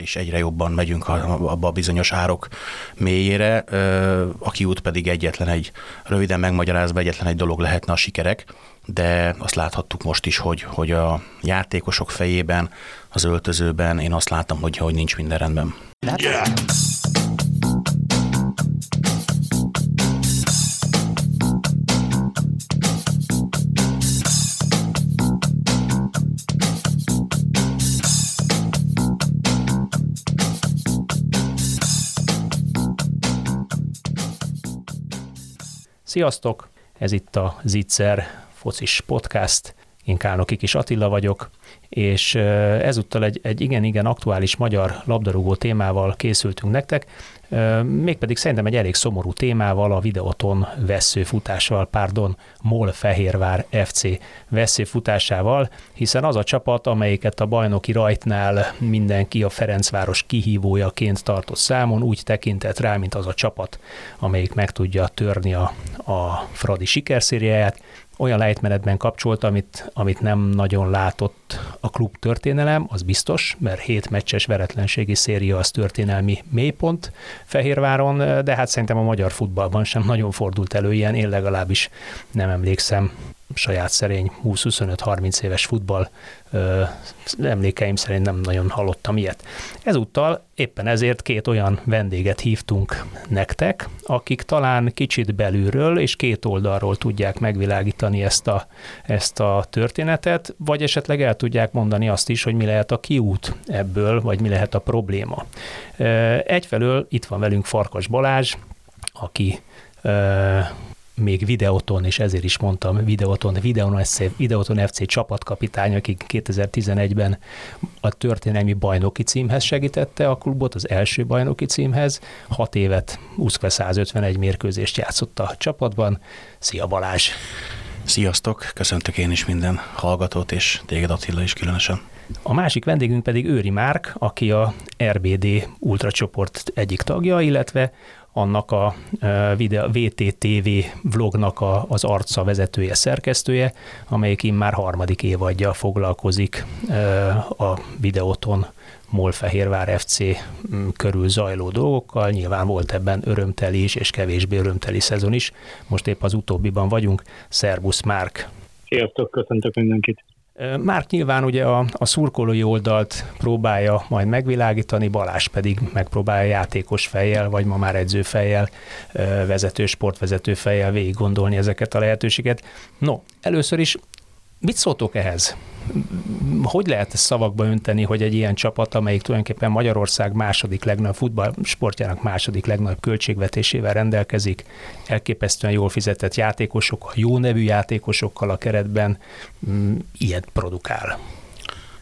és egyre jobban megyünk abba a bizonyos árok mélyére, a kiút pedig röviden megmagyarázva egyetlen egy dolog lehetne, a sikerek, de azt láthattuk most is, hogy a játékosok fejében, az öltözőben én azt látom, hogy nincs minden rendben. Yeah. Sziasztok! Ez itt a ZICCER Focis Podcast. Én Kánoki Kis Attila vagyok, és ezúttal egy igen-igen aktuális magyar labdarúgó témával készültünk nektek, mégpedig szerintem egy elég szomorú témával, a videóton veszőfutással, MOL Fehérvár FC veszőfutásával, hiszen az a csapat, amelyiket a bajnoki rajtnál mindenki a Ferencváros kihívójaként tartott számon, úgy tekintett rá, mint az a csapat, amelyik meg tudja törni a Fradi sikerszériáját. Olyan lejtmenetben kapcsolta, amit nem nagyon látott a klub történelem, az biztos, mert 7 meccses veretlenségi széria az történelmi mélypont Fehérváron, de hát szerintem a magyar futballban sem nagyon fordult elő ilyen, én legalábbis nem emlékszem saját szerény 20-25-30 éves futball emlékeim szerint nem nagyon hallottam ilyet. Ezúttal éppen ezért két olyan vendéget hívtunk nektek, akik talán kicsit belülről és két oldalról tudják megvilágítani ezt a történetet, vagy esetleg el tudják mondani azt is, hogy mi lehet a kiút ebből, vagy mi lehet a probléma. Egyfelől itt van velünk Farkas Balázs, aki még videóton, és ezért is mondtam videóton FC csapatkapitány, aki 2011-ben a történelmi bajnoki címhez segítette a klubot, az első bajnoki címhez, 6 évet, 151 mérkőzést játszott a csapatban. Szia Balázs! Sziasztok! Köszöntök én is minden hallgatót, és téged Attila is különösen. A másik vendégünk pedig Öri Márk, aki a RBD ultracsoport egyik tagja, illetve annak a VTTV vlognak az arca, vezetője, szerkesztője, amelyik immár 3. évadja foglalkozik a videóton MOL Fehérvár FC körül zajló dolgokkal. Nyilván volt ebben örömteli is, és kevésbé örömteli szezon is. Most épp az utóbbiban vagyunk. Szervusz, Márk! Sziasztok, köszöntök mindenkit! Márk nyilván ugye a szurkolói oldalt próbálja majd megvilágítani, Balázs pedig megpróbálja játékos fejjel, vagy ma már edző fejjel, sportvezető fejjel végig gondolni ezeket a lehetőséget. No, először is mit szóltok ehhez? Hogy lehet ezt szavakba önteni, hogy egy ilyen csapat, amelyik tulajdonképpen Magyarország második legnagyobb futballsportjának második legnagyobb költségvetésével rendelkezik, elképesztően jól fizetett játékosokkal, jó nevű játékosokkal a keretben, ilyet produkál?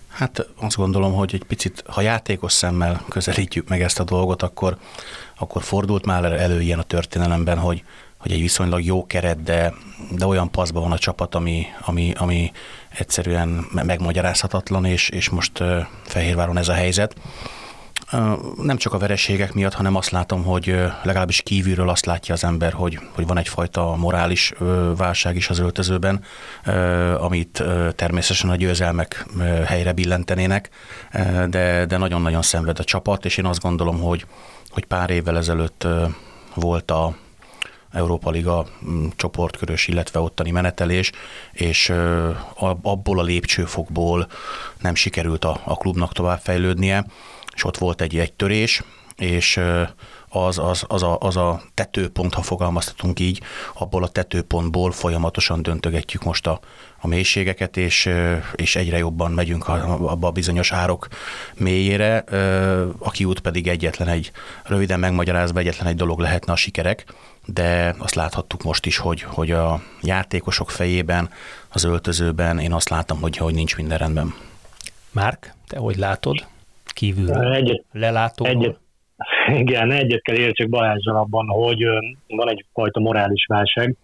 Hát azt gondolom, hogy egy picit, ha játékos szemmel közelítjük meg ezt a dolgot, akkor fordult már elő ilyen a történelemben, hogy egy viszonylag jó keret, de olyan paszban van a csapat, ami egyszerűen megmagyarázhatatlan, és most Fehérváron ez a helyzet. Nem csak a vereségek miatt, hanem azt látom, hogy legalábbis kívülről azt látja az ember, hogy van egyfajta morális válság is az öltözőben, amit természetesen a győzelmek helyre billentenének, de nagyon-nagyon szenved a csapat, és én azt gondolom, hogy pár évvel ezelőtt volt a Európa Liga csoportkörös, illetve ottani menetelés, és abból a lépcsőfokból nem sikerült a klubnak továbbfejlődnie, és ott volt egy törés, és az a tetőpont, ha fogalmaztatunk így, abból a tetőpontból folyamatosan döntögetjük most a mélységeket, és egyre jobban megyünk abba a bizonyos árok mélyére, a kiút pedig röviden megmagyarázva egyetlen egy dolog lehetne, a sikerek, de azt láthattuk most is, hogy a játékosok fejében, az öltözőben én azt látom, hogy nincs minden rendben. Márk, te hogy látod? Kívülről, lelátóról? Igen, egyet kell értsek Balázsral abban, hogy van egyfajta morális válság,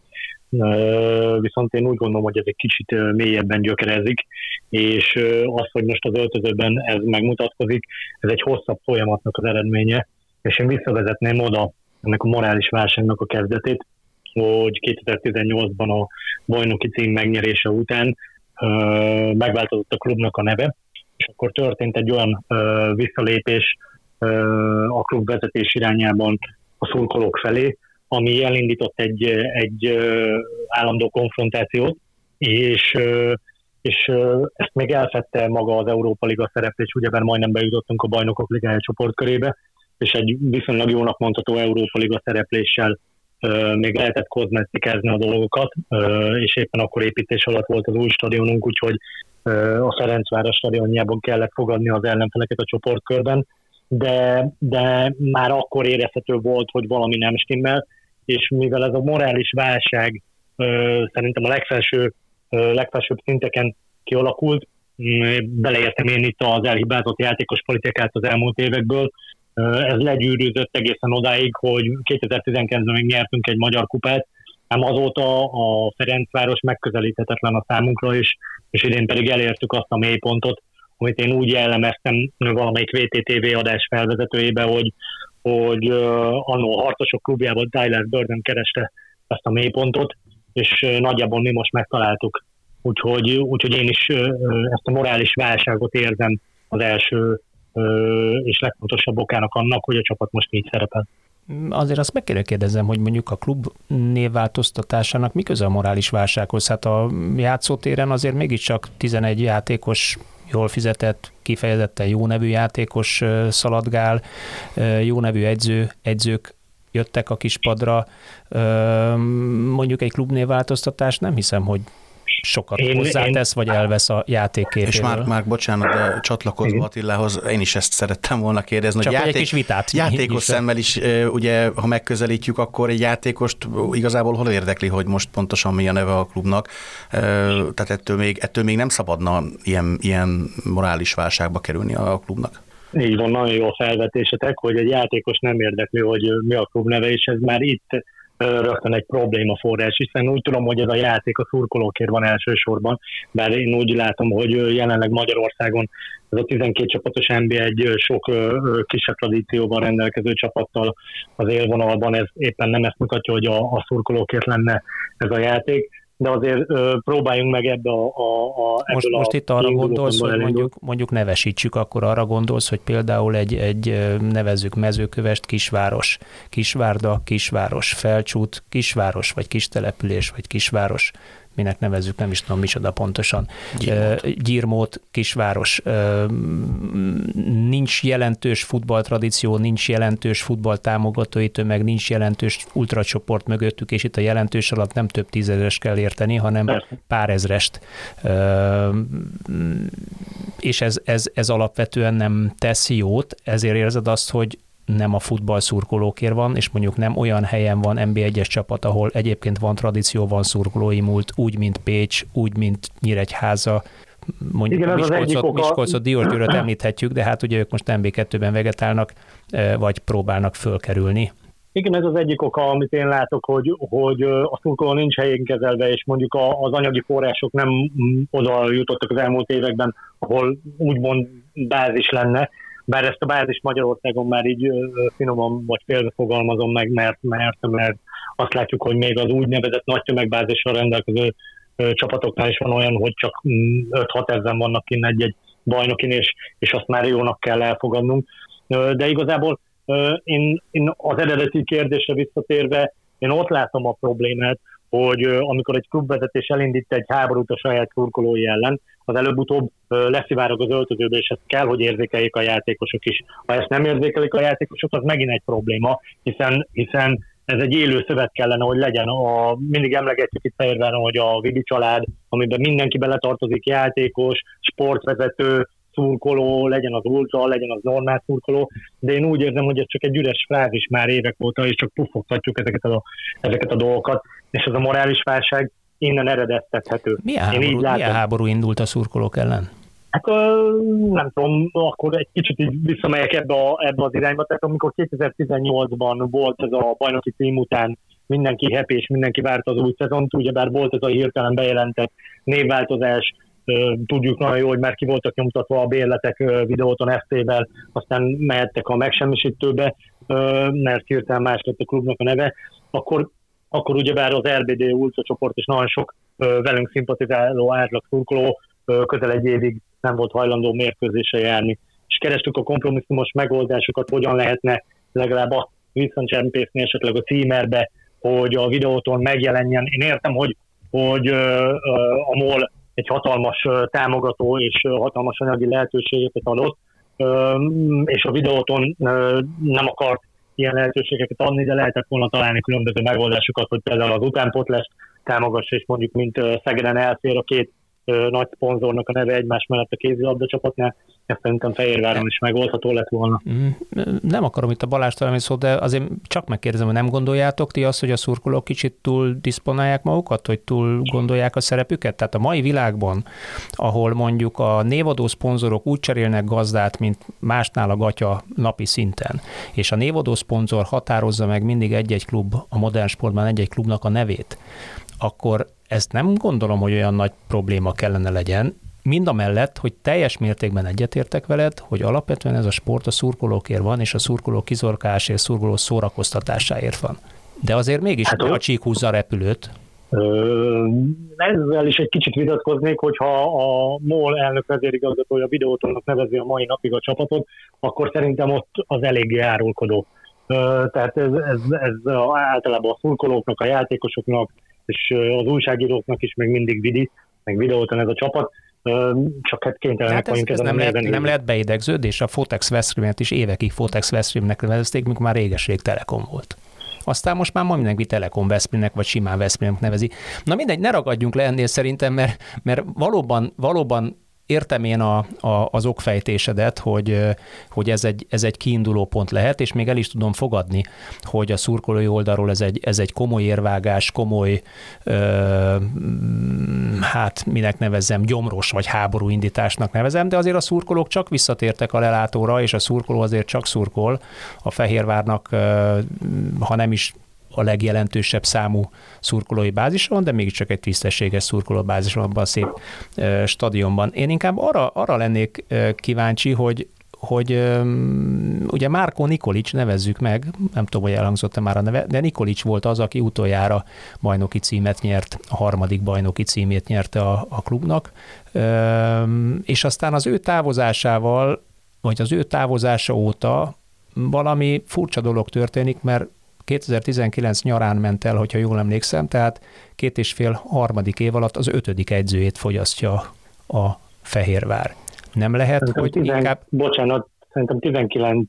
viszont én úgy gondolom, hogy ez egy kicsit mélyebben gyökerezik, és az, hogy most az öltözőben ez megmutatkozik, ez egy hosszabb folyamatnak az eredménye, és én visszavezetném oda ennek a morális válságnak a kezdetét, hogy 2018-ban a bajnoki cím megnyerése után megváltozott a klubnak a neve, és akkor történt egy olyan visszalépés a klub vezetés irányában a szurkolók felé, ami elindított egy állandó konfrontációt, és ezt még elfette maga az Európa Liga szereplés, ugyebár majdnem bejutottunk a Bajnokok Ligája csoportkörébe, és egy viszonylag jónak mondható Európa Liga szerepléssel még lehetett kozmetikázni a dolgokat, és éppen akkor építés alatt volt az új stadionunk, úgyhogy a Ferencváros stadionjában kellett fogadni az ellenfeleket a csoportkörben, de már akkor érezhető volt, hogy valami nem stimmel, és mivel ez a morális válság szerintem a legfelsőbb szinteken kialakult, beleértem én itt az elhibázott játékos politikát az elmúlt évekből, ez legyűrűzött egészen odáig, hogy 2019-ben még nyertünk egy magyar kupát, ám azóta a Ferencváros megközelíthetetlen a számunkra is, és idén pedig elértük azt a mélypontot, amit én úgy jellemeztem valamelyik VTTV adás felvezetőjébe, hogy annó a harcosok klubjában Tyler Durden kereste ezt a mélypontot, és nagyjából mi most megtaláltuk. Úgyhogy én is ezt a morális válságot érzem az első és legfontosabb okának annak, hogy a csapat most így szerepel. Azért azt meg kell kérdezem, hogy mondjuk a klub névváltoztatásának mi köze a morális válsághoz? Hát a játszótéren azért mégiscsak 11 játékos, jól fizetett, kifejezetten jó nevű játékos szaladgál, jó nevű edzők jöttek a kispadra. Mondjuk egy klubnévváltoztatás nem hiszem, hogy sokat hozzátesz, vagy elvesz a játékképéről. És Márk, bocsánat, de csatlakozva Attilához, én is ezt szerettem volna kérdezni. Csak egy kis vitát. Játékos szemmel is, ugye, ha megközelítjük, akkor egy játékost igazából hol érdekli, hogy most pontosan mi a neve a klubnak. Tehát ettől még nem szabadna ilyen morális válságba kerülni a klubnak. Így van, nagyon jó felvetésetek, hogy egy játékos nem érdekli, hogy mi a klub neve, és ez már itt rögtön egy problémaforrás, hiszen úgy tudom, hogy ez a játék a szurkolókért van elsősorban, bár én úgy látom, hogy jelenleg Magyarországon ez a 12 csapatos NB1 sok kisebb tradícióval rendelkező csapattal az élvonalban, ez éppen nem ezt mutatja, hogy a szurkolókért lenne ez a játék, de azért próbáljunk meg ebbe most itt arra gondolsz, hogy mondjuk nevesítsük, akkor arra gondolsz, hogy például egy nevezzük Mezőkövest, Kisváros, Kisvárda, Kisváros, Felcsút, Kisváros, vagy Kistelepülés, vagy Kisváros, minek nevezzük, nem is tudom micsoda pontosan, Gyirmót, Kisváros. Nincs jelentős futballtradíció, nincs jelentős futballtámogatói tömeg, nincs jelentős ultracsoport mögöttük, és itt a jelentős alatt nem több tízezres kell érteni, hanem pár ezrest. És ez alapvetően nem tesz jót, ezért érzed azt, hogy nem a futballszurkolókért van, és mondjuk nem olyan helyen van NB1-es csapat, ahol egyébként van tradíció, van szurkolói múlt, úgy, mint Pécs, úgy, mint Nyíregyháza, mondjuk igen, Miskolcot, Diósgyőröt említhetjük, de hát ugye ők most NB2-ben vegetálnak, vagy próbálnak fölkerülni. Igen, ez az egyik oka, amit én látok, hogy a szurkoló nincs helyén kezelve, és mondjuk az anyagi források nem oda jutottak az elmúlt években, ahol úgymond bázis lenne, bár ezt a bázis Magyarországon már így finoman vagy félre fogalmazom meg, mert azt látjuk, hogy még az úgynevezett nagy tömegbázissal rendelkező csapatoknál is van olyan, hogy csak 5-6 ezeren vannak kint egy bajnokin, és azt már jónak kell elfogadnunk. De igazából én az eredeti kérdésre visszatérve, én ott látom a problémát, hogy amikor egy klubvezetés elindít egy háborút a saját szurkolói ellen, az előbb-utóbb leszivárog az öltözőbe, és ezt kell, hogy érzékeljék a játékosok is. Ha ezt nem érzékelik a játékosok, az megint egy probléma, hiszen ez egy élő szövet kellene, hogy legyen. Mindig emlegetjük itt Fehérváron, hogy a Vibi család, amiben mindenki beletartozik, játékos, sportvezető, szurkoló, legyen az ultra, legyen az normál szurkoló, de én úgy érzem, hogy ez csak egy üres frázis már évek óta, és csak puffogtatjuk ezeket a dolgokat, és ez a morális válság innen eredeztethető. Milyen háború indult a szurkolók ellen? Hát nem tudom, akkor egy kicsit így visszamegyek ebbe az irányba, tehát amikor 2018-ban volt ez a bajnoki cím után, mindenki happy és mindenki várta az új szezont, ugyebár volt ez a hirtelen bejelentett névváltozás, tudjuk nagyon jól, hogy már ki voltak nyomtatva a bérletek Videóton FC-vel, aztán mehettek a megsemmisítőbe, mert hirtelen más lett a klubnak a neve, akkor ugyebár az RBD ultracsoport is nagyon sok velünk szimpatizáló átlag szurkoló közel egy évig nem volt hajlandó mérkőzésre járni. És kerestük a kompromisszumos megoldásokat, hogyan lehetne legalább a visszacsempészni esetleg a címerbe, hogy a videótól megjelenjen. Én értem, hogy a MOL egy hatalmas támogató és hatalmas anyagi lehetőségeket adott, és a videóton nem akart ilyen lehetőségeket adni, de lehetett volna találni különböző megoldásokat, hogy például az utánpótlást támogassa, és mondjuk, mint Szegeden elfér a két nagy szponzornak a neve egymás mellett a kézilabda csapatnál, ezt szerintem Fehérváron is megoldható lett volna. Nem akarom itt a Balázs találni szót, de azért csak megkérdezem, hogy nem gondoljátok ti azt, hogy a szurkolók kicsit túl diszponálják magukat, hogy túl gondolják a szerepüket? Tehát a mai világban, ahol mondjuk a névadó szponzorok úgy cserélnek gazdát, mint másnál a gatya napi szinten, és a névadó szponzor határozza meg mindig egy-egy klub, a modern sportban egy-egy klubnak a nevét, akkor ezt nem gondolom, hogy olyan nagy probléma kellene legyen, mindamellett, hogy teljes mértékben egyetértek veled, hogy alapvetően ez a sport a szurkolókért van, és a szurkoló kizorkásáért, szurkoló szórakoztatásáért van. De azért mégis hát, a csík húzza a repülőt. Ezzel is egy kicsit vitatkoznék, hogyha a MOL elnök vezérigazgatója videótónak nevezi a mai napig a csapatot, akkor szerintem ott az eléggé árulkodó. Tehát ez általában a szurkolóknak, a játékosoknak, és az újságíróknak is még mindig vidi, meg videóton ez a csapat, csak hát kénytelenek vagyunk ezen a néven. Nem lehet beidegződés, a Fotex Westreamet is évekig Fotex Westreamnek nevezték, mikor már réges-rég Telekom volt. Aztán most már ma mindenki Telekom Veszprémnek, vagy simán Veszprémnek nevezi. Na mindegy, ne ragadjunk le ennél szerintem, mert valóban értem én az okfejtésedet, hogy ez egy kiinduló pont lehet, és még el is tudom fogadni, hogy a szurkolói oldalról ez egy komoly érvágás, komoly, minek nevezzem, gyomros vagy háború indításnak nevezem, de azért a szurkolók csak visszatértek a lelátóra, és a szurkoló azért csak szurkol a Fehérvárnak, ha nem is a legjelentősebb számú szurkolói bázison, de mégiscsak egy tisztességes szurkolóbázison abban a szép stadionban. Én inkább arra lennék kíváncsi, hogy ugye Marko Nikolić, nevezzük meg, nem tudom, hogy elhangzott-e már a neve, de Nikolić volt az, aki utoljára bajnoki címet nyert, a harmadik bajnoki címét nyerte a klubnak, és aztán az ő távozásával, vagy az ő távozása óta valami furcsa dolog történik, mert 2019 nyarán ment el, hogyha jól emlékszem, tehát 2,5-3. év alatt az 5. edzőjét fogyasztja a Fehérvár. Nem lehet, szerintem hogy inkább... Bocsánat, szerintem 19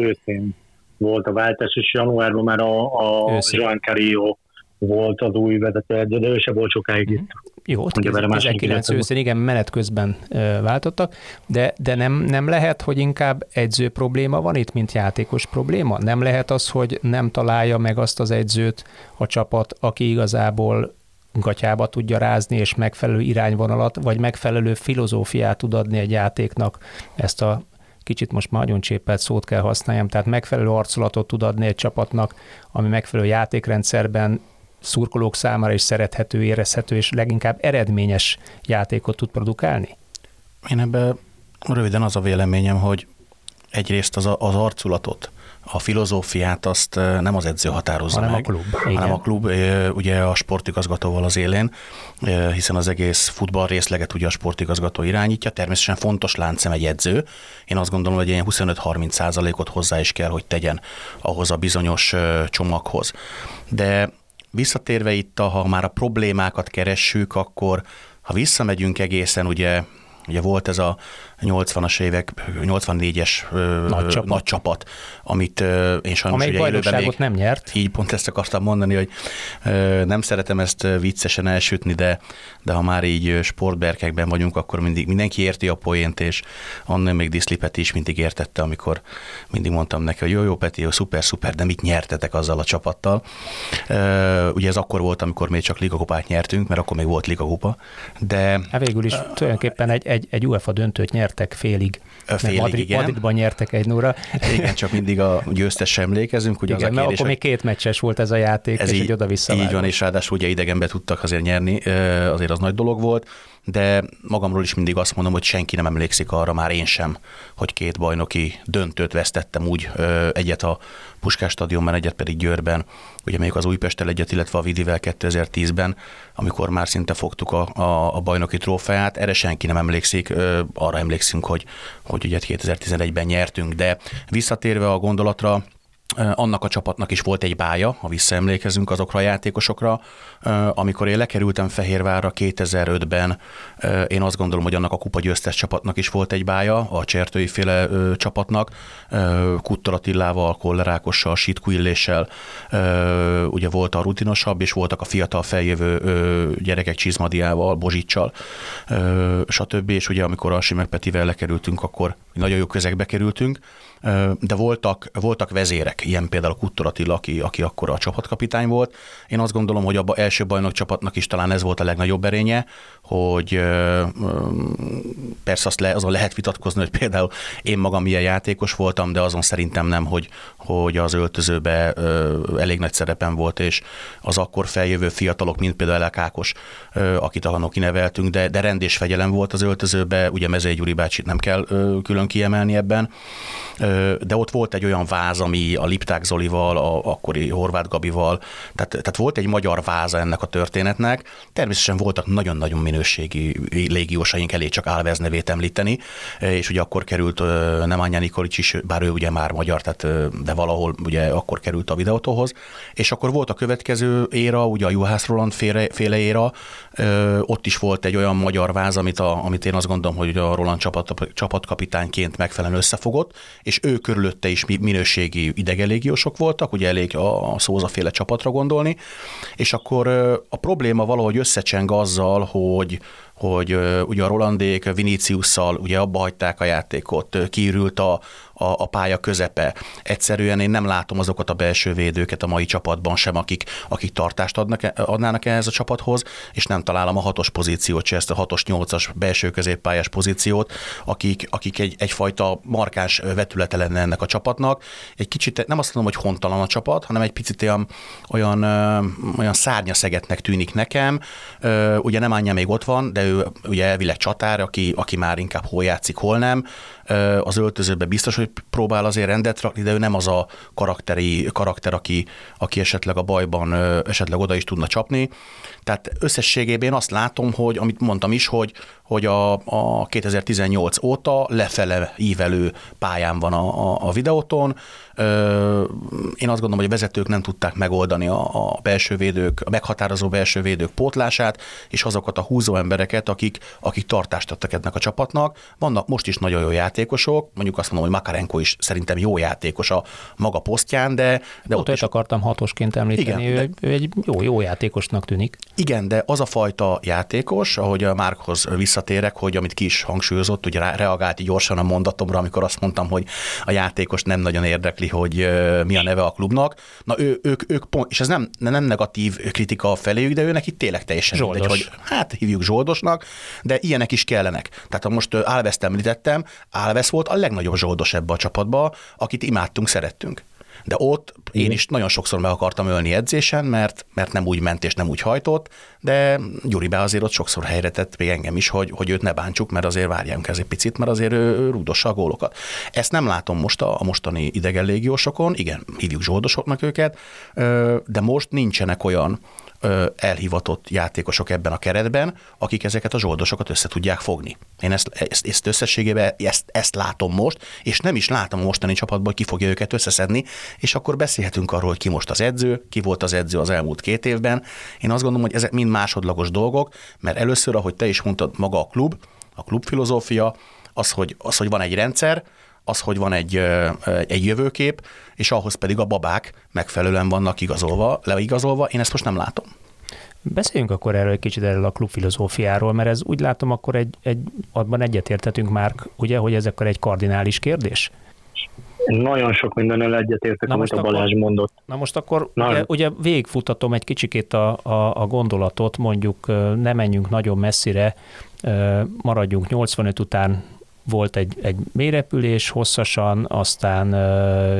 őszén volt a váltás, és januárban már a Joan Carrillo volt az új vezetőedző, de ő se volt sokáig itt. Jó, 19 őszén, igen, menet közben váltottak, de nem lehet, hogy inkább edző probléma van itt, mint játékos probléma? Nem lehet az, hogy nem találja meg azt az edzőt a csapat, aki igazából gatyába tudja rázni, és megfelelő irányvonalat, vagy megfelelő filozófiát tud adni egy játéknak, ezt a kicsit most már nagyon csépelt szót kell használjam, tehát megfelelő arculatot tud adni egy csapatnak, ami megfelelő játékrendszerben szurkolók számára is szerethető, érezhető, és leginkább eredményes játékot tud produkálni? Én ebben röviden az a véleményem, hogy egyrészt az arculatot, a filozófiát azt nem az edző határozza meg, hanem a klub, ugye a sportigazgatóval az élén, hiszen az egész futball részleget ugye a sportigazgató irányítja, természetesen fontos láncszem egy edző. Én azt gondolom, hogy ilyen 25-30%-ot hozzá is kell, hogy tegyen ahhoz a bizonyos csomaghoz. De visszatérve itt, ha már a problémákat keressük, akkor ha visszamegyünk egészen, ugye volt ez a 80-as évek, 84-es nagy csapat, amit én sajnos ugye bajnokságot még, nem nyert. Így pont ezt akartam mondani, hogy nem szeretem ezt viccesen elsütni, de ha már így sportberkekben vagyunk, akkor mindig mindenki érti a poént, és annál még Diszli Peti is mindig értette, amikor mindig mondtam neki, hogy jó Peti, jó, szuper, de mit nyertetek azzal a csapattal? Ugye ez akkor volt, amikor még csak ligakupát nyertünk, mert akkor még volt ligakupa, de... Végül is tulajdonképpen egy UEFA döntőt nyert nyertek félig Madridban nyertek 1-0-ra. Igen, csak mindig a győztesre emlékezünk. Ugye igen, az a kérdés, akkor még két meccses volt ez a játék, ez és így oda-vissza. Így van, és ráadásul ugye idegenbe tudtak azért nyerni, azért az nagy dolog volt, de magamról is mindig azt mondom, hogy senki nem emlékszik arra, már én sem, hogy két bajnoki döntőt vesztettem úgy, egyet a Puskás stadionban, egyet pedig Győrben, ugye még az Újpesttel egyet, illetve a Vidivel 2010-ben, amikor már szinte fogtuk a bajnoki trófeát. Erre senki nem emlékszik, arra emlékszünk, hogy ugye 2011-ben nyertünk, de visszatérve a gondolatra, annak a csapatnak is volt egy bája, ha visszaemlékezünk azokra a játékosokra. Amikor én lekerültem Fehérvárra 2005-ben, én azt gondolom, hogy annak a kupagyőztes csapatnak is volt egy bája, a Csertői féle csapatnak, Kuttor Attilával, Kollerákossal, Sitku Illéssel, ugye volt a rutinosabb, és voltak a fiatal feljövő gyerekek Csizmadiával, Bozsicssal, stb. És ugye amikor a Simek Petivel lekerültünk, akkor nagyon jó közegbe kerültünk, de voltak vezérek, ilyen például Kuttor Attila, aki akkor a csapatkapitány volt. Én azt gondolom, hogy abban első bajnok csapatnak is talán ez volt a legnagyobb erénye, hogy persze azon lehet vitatkozni, hogy például én magam milyen játékos voltam, de azon szerintem nem, hogy az öltözőbe elég nagy szerepem volt, és az akkor feljövő fiatalok, mint például Elek Ákos, akit ahannó kineveltünk, de rend és fegyelem volt az öltözőbe, ugye Mezei Gyuri bácsit nem kell külön kiemelni ebben, de ott volt egy olyan váz, ami a Lipták Zolival, akkori Horváth Gabival, tehát volt egy magyar váza ennek a történetnek. Természetesen voltak nagyon-nagyon minőségi légiósaink, elég csak Alves nevét említeni, és ugye akkor került Jánikorics is, bár ő ugye már magyar, tehát, de valahol ugye akkor került a Videótóhoz, és akkor volt a következő éra, ugye a Juhász Roland féle éra, ott is volt egy olyan magyar váz, amit én azt gondolom, hogy a Roland csapatkapitányként megfelelően összefogott, és ő körülötte is minőségi idegenlégiósok voltak, ugye elég a Sousa-féle csapatra gondolni, és akkor a probléma valahogy összecseng azzal, hogy ugye a Rolandék Viniciusszal ugye abba hagyták a játékot, kiürült a pálya közepe. Egyszerűen én nem látom azokat a belső védőket a mai csapatban sem, akik tartást adnának ehhez a csapathoz, és nem találom a 6-os pozíciót, se ezt a 6-os, 8-as belső középpályás pozíciót, akik egyfajta markáns vetülete lenne ennek a csapatnak. Egy kicsit, nem azt mondom, hogy hontalan a csapat, hanem egy picit olyan szárnyaszegetnek tűnik nekem. Ugye nem Nemanja még ott van, de ő ugye elvileg csatár, aki már inkább hol játszik, hol nem. Az öltözőben biztos, hogy próbál azért rendet rakni, de ő nem az a karakter, aki esetleg a bajban esetleg oda is tudna csapni. Tehát összességében én azt látom, hogy amit mondtam is, hogy a 2018 óta lefele ívelő pályán van a Videóton. Én azt gondolom, hogy a vezetők nem tudták megoldani a belső védők, a meghatározó belső védők pótlását, és azokat a húzó embereket, akik tartást adtak ennek a csapatnak. Vannak most is nagyon jó játékosok, mondjuk azt mondom, hogy Makarenko is szerintem jó játékos a maga posztján, de ott is akartam hatosként említeni, igen, ő egy jó játékosnak tűnik. Igen, de az a fajta játékos, ahogy a Márkhoz visszatérek, hogy amit ki is hangsúlyozott, ugye reagált gyorsan a mondatomra, amikor azt mondtam, hogy a játékos nem nagyon érdekli, hogy mi a neve a klubnak. Na ők pont, és ez nem negatív kritika feléjük, de őnek itt tényleg teljesen mindegy, hogy hát hívjuk zsoldosnak, de ilyenek is kellenek. Tehát ha most Alvest említettem, Alves volt a legnagyobb zsoldos ebbe a csapatba, akit imádtunk, szerettünk. De ott én is nagyon sokszor meg akartam ölni edzésen, mert nem úgy ment és nem úgy hajtott, de Gyuri be azért ott sokszor helyre tett még engem is, hogy őt ne bántsuk, mert azért várjunk ez egy picit, mert azért ő rúdossa a gólokat. Ezt nem látom most a mostani idegen légiósokon, igen, hívjuk zsoldosoknak őket, de most nincsenek olyan elhivatott játékosok ebben a keretben, akik ezeket a zsoldosokat össze tudják fogni. Én ezt összességében ezt látom most, és nem is látom a mostani csapatban, ki fogja őket összeszedni, és akkor beszélhetünk arról, hogy ki most az edző, ki volt az edző az elmúlt 2 évben. Én azt gondolom, hogy ezek mind másodlagos dolgok, mert először, ahogy te is mondtad, maga a klub filozófia, az, hogy van egy rendszer, az, hogy van egy jövőkép, és ahhoz pedig a babák megfelelően vannak leigazolva, én ezt most nem látom. Beszéljünk akkor erről egy kicsit, erről a klubfilozófiáról, mert ez úgy látom, akkor abban egyetértetünk már, ugye, hogy ez akkor egy kardinális kérdés? Nagyon sok mindennel egyetértek, amit a Balázs mondott. Na most akkor ugye végigfutatom egy kicsikét a gondolatot, mondjuk ne menjünk nagyon messzire, maradjunk 85 után volt egy mélyrepülés hosszasan, aztán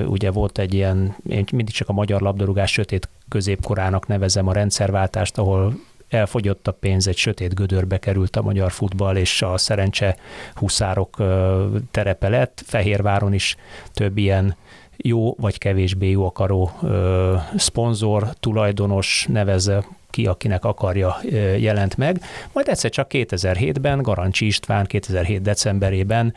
ugye volt egy ilyen, én mindig csak a magyar labdarúgás sötét középkorának nevezem a rendszerváltást, ahol elfogyott a pénz, egy sötét gödörbe került a magyar futball, és a szerencse huszárok terepe lett. Fehérváron is több ilyen jó vagy kevésbé jó akaró szponzor, tulajdonos, nevezze ki, akinek akarja, jelent meg. Majd egyszer csak 2007-ben Garancsi István 2007 decemberében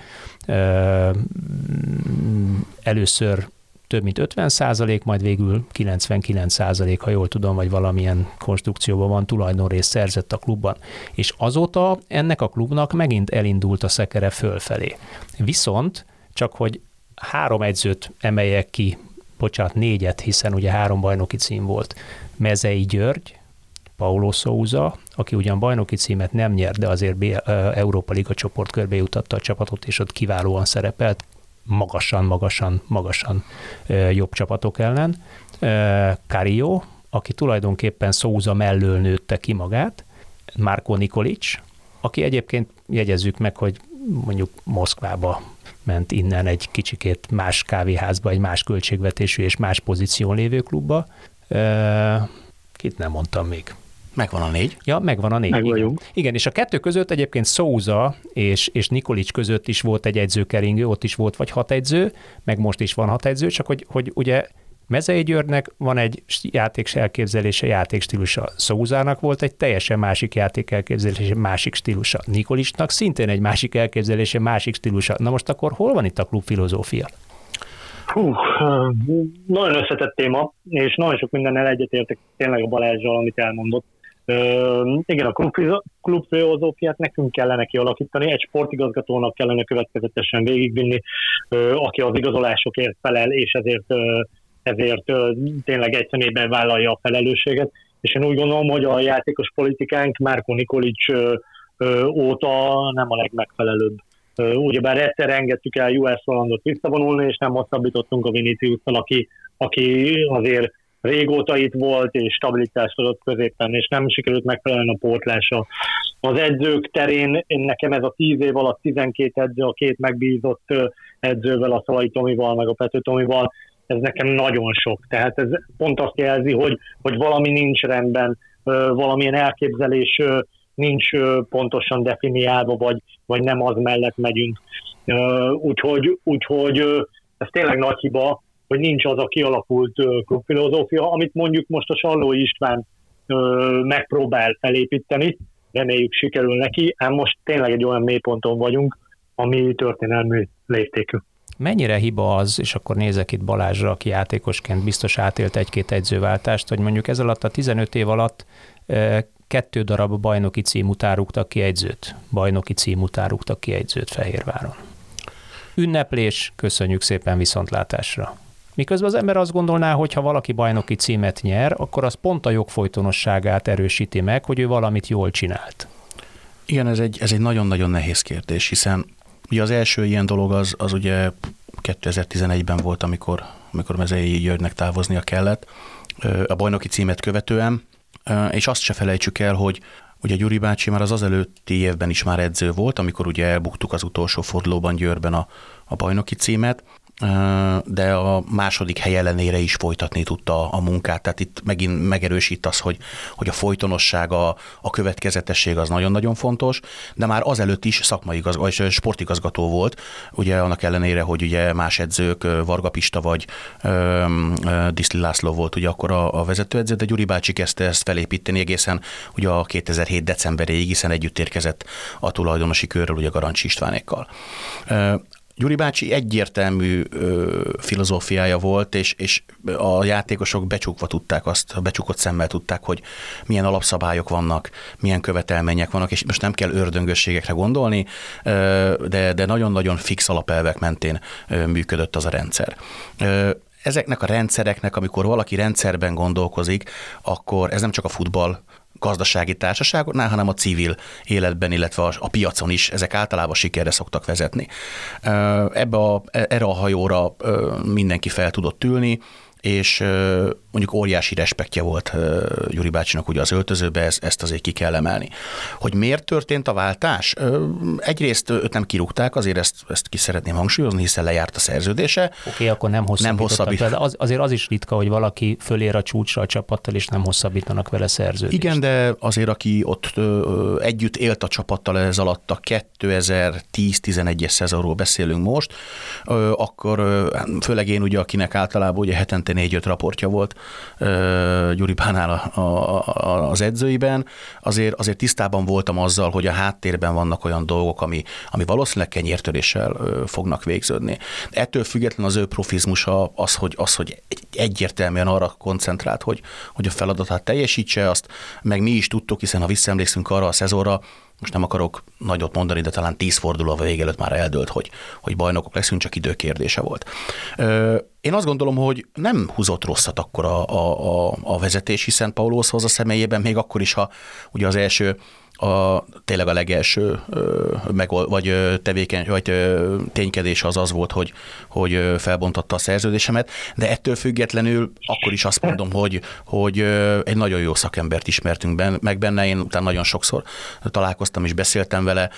először több mint 50%, majd végül 99%, ha jól tudom, vagy valamilyen konstrukcióban van, tulajdonrészt szerzett a klubban. És azóta ennek a klubnak megint elindult a szekere fölfelé. Viszont csak hogy 3 edzőt emeljek ki, bocsánat, 4-et, hiszen ugye 3 bajnoki cím volt. Mezei György, Paulo Sousa, aki ugyan bajnoki címet nem nyert, de azért Európa Liga csoportkörbe jutatta a csapatot, és ott kiválóan szerepelt, magasan jobb csapatok ellen. Carrillo, aki tulajdonképpen Sousa mellől nőtte ki magát. Marko Nikolić, aki egyébként, jegyezzük meg, hogy mondjuk Moszkvába ment innen egy kicsikét más kávéházba, egy más költségvetésű és más pozíción lévő klubba. Kit nem mondtam még. Megvan a 4. Ja, megvan a 4. Igen, és a 2 között egyébként Sousa és Nikolić között is volt egy edzőkeringő, ott is volt vagy 6 edző, meg most is van 6 edző, csak hogy ugye Mezei Györgynek van egy játék elképzelése, játék stílusa. Sousának volt egy teljesen másik játék elképzelése, másik stílusa. Nikolićnak szintén egy másik elképzelése, másik stílusa. Na most akkor hol van itt a klub filozófia? Nagyon összetett téma, és nagyon sok mindennel egyetértek tényleg a Balázsral, amit elmondott. Igen, a klubfilozófiát nekünk kellene kialakítani, egy sportigazgatónak kellene következetesen végigvinni, aki az igazolásokért felel, és ezért tényleg egy személyben vállalja a felelősséget. És én úgy gondolom, hogy a játékos politikánk Marko Nikolić óta nem a legmegfelelőbb. Ugyebár egyszer engedtük el Juhász Rolandot visszavonulni, és nem hosszabbítottunk a Viniciusszal, aki azért régóta itt volt, és stabilitást adott középen, és nem sikerült megfelelően a pótlása. Az edzők terén nekem ez a 10 év alatt 12 edző, a 2 megbízott edzővel, a Szalai Tomival, meg a Pető Tomival, ez nekem nagyon sok. Tehát ez pont azt jelzi, hogy valami nincs rendben, valamilyen elképzelés nincs pontosan definiálva, vagy nem az mellett megyünk. Úgyhogy ez tényleg nagy hiba, hogy nincs az a kialakult klubfilozófia, amit mondjuk most a Salló István megpróbál felépíteni, reméljük sikerül neki, ám most tényleg egy olyan mélyponton vagyunk, ami történelmi léptékű. Mennyire hiba az, és akkor nézek itt Balázsra, aki játékosként biztos átélt 1-2 edzőváltást, hogy mondjuk ez alatt a 15 év alatt 2 darab bajnoki cím után rúgtak ki edzőt. Fehérváron. Ünneplés, köszönjük szépen, viszontlátásra. Miközben az ember azt gondolná, hogy ha valaki bajnoki címet nyer, akkor az pont a jogfolytonosságát erősíti meg, hogy ő valamit jól csinált. Igen, ez egy nagyon-nagyon nehéz kérdés, hiszen ugye az első ilyen dolog az ugye 2011-ben volt, amikor Mezei Györgynek távoznia kellett a bajnoki címet követően, és azt se felejtsük el, hogy ugye Gyuri bácsi már az előtti évben is már edző volt, amikor ugye elbuktuk az utolsó fordulóban Győrben a bajnoki címet, de a második hely ellenére is folytatni tudta a munkát. Tehát itt megint megerősít az, hogy a folytonosság, a következetesség az nagyon-nagyon fontos, de már azelőtt is sportigazgató volt, ugye annak ellenére, hogy ugye más edzők, Varga Pista vagy Diszli László volt ugye akkor a vezetőedző, de Gyuri bácsi kezdte ezt felépíteni egészen ugye a 2007 decemberéig, hiszen együtt érkezett a tulajdonosi körről ugye Garancsi Istvánékkal. Gyuri bácsi egyértelmű filozófiája volt, és a játékosok becsukott szemmel tudták, hogy milyen alapszabályok vannak, milyen követelmények vannak, és most nem kell ördöngösségekre gondolni, de nagyon-nagyon fix alapelvek mentén működött az a rendszer. Ezeknek a rendszereknek, amikor valaki rendszerben gondolkozik, akkor ez nem csak a futball gazdasági társaságoknál, hanem a civil életben, illetve a piacon is ezek általában sikerre szoktak vezetni. Erre a hajóra mindenki fel tudott ülni, és mondjuk óriási respektje volt Gyuri bácsinak ugye az öltözőbe, ezt azért ki kell emelni. Hogy miért történt a váltás? Egyrészt őt nem kirúgták, azért ezt ki szeretném hangsúlyozni, hiszen lejárt a szerződése. Oké, akkor nem hosszabbítottak vele. Azért az is ritka, hogy valaki fölér a csúcsra a csapattal, és nem hosszabbítanak vele szerződést. Igen, de azért, aki ott együtt élt a csapattal ez alatt a 2010-11-es szezonról beszélünk most, akkor főleg én ugye, akinek általában ugye hetente 4-5 raportja volt Gyuri Pánál az edzőiben, azért tisztában voltam azzal, hogy a háttérben vannak olyan dolgok, ami valószínűleg kenyértöréssel fognak végződni. Ettől független az ő profizmusa az, hogy egyértelműen arra koncentrált, hogy a feladatát teljesítse, azt meg mi is tudtuk, hiszen ha visszaemlékszünk arra a szezonra, most nem akarok nagyot mondani, de talán 10 forduló vége előtt már eldőlt, hogy bajnokok leszünk, csak idő kérdése volt. Én azt gondolom, hogy nem húzott rosszat akkor a vezetés, hiszen Paulóshoz a személyében még akkor is, ha ugye az első, tényleg a legelső ténykedés az volt, hogy felbontotta a szerződésemet, de ettől függetlenül akkor is azt mondom, hogy egy nagyon jó szakembert ismertünk meg benne, én utána nagyon sokszor találkoztam és beszéltem vele,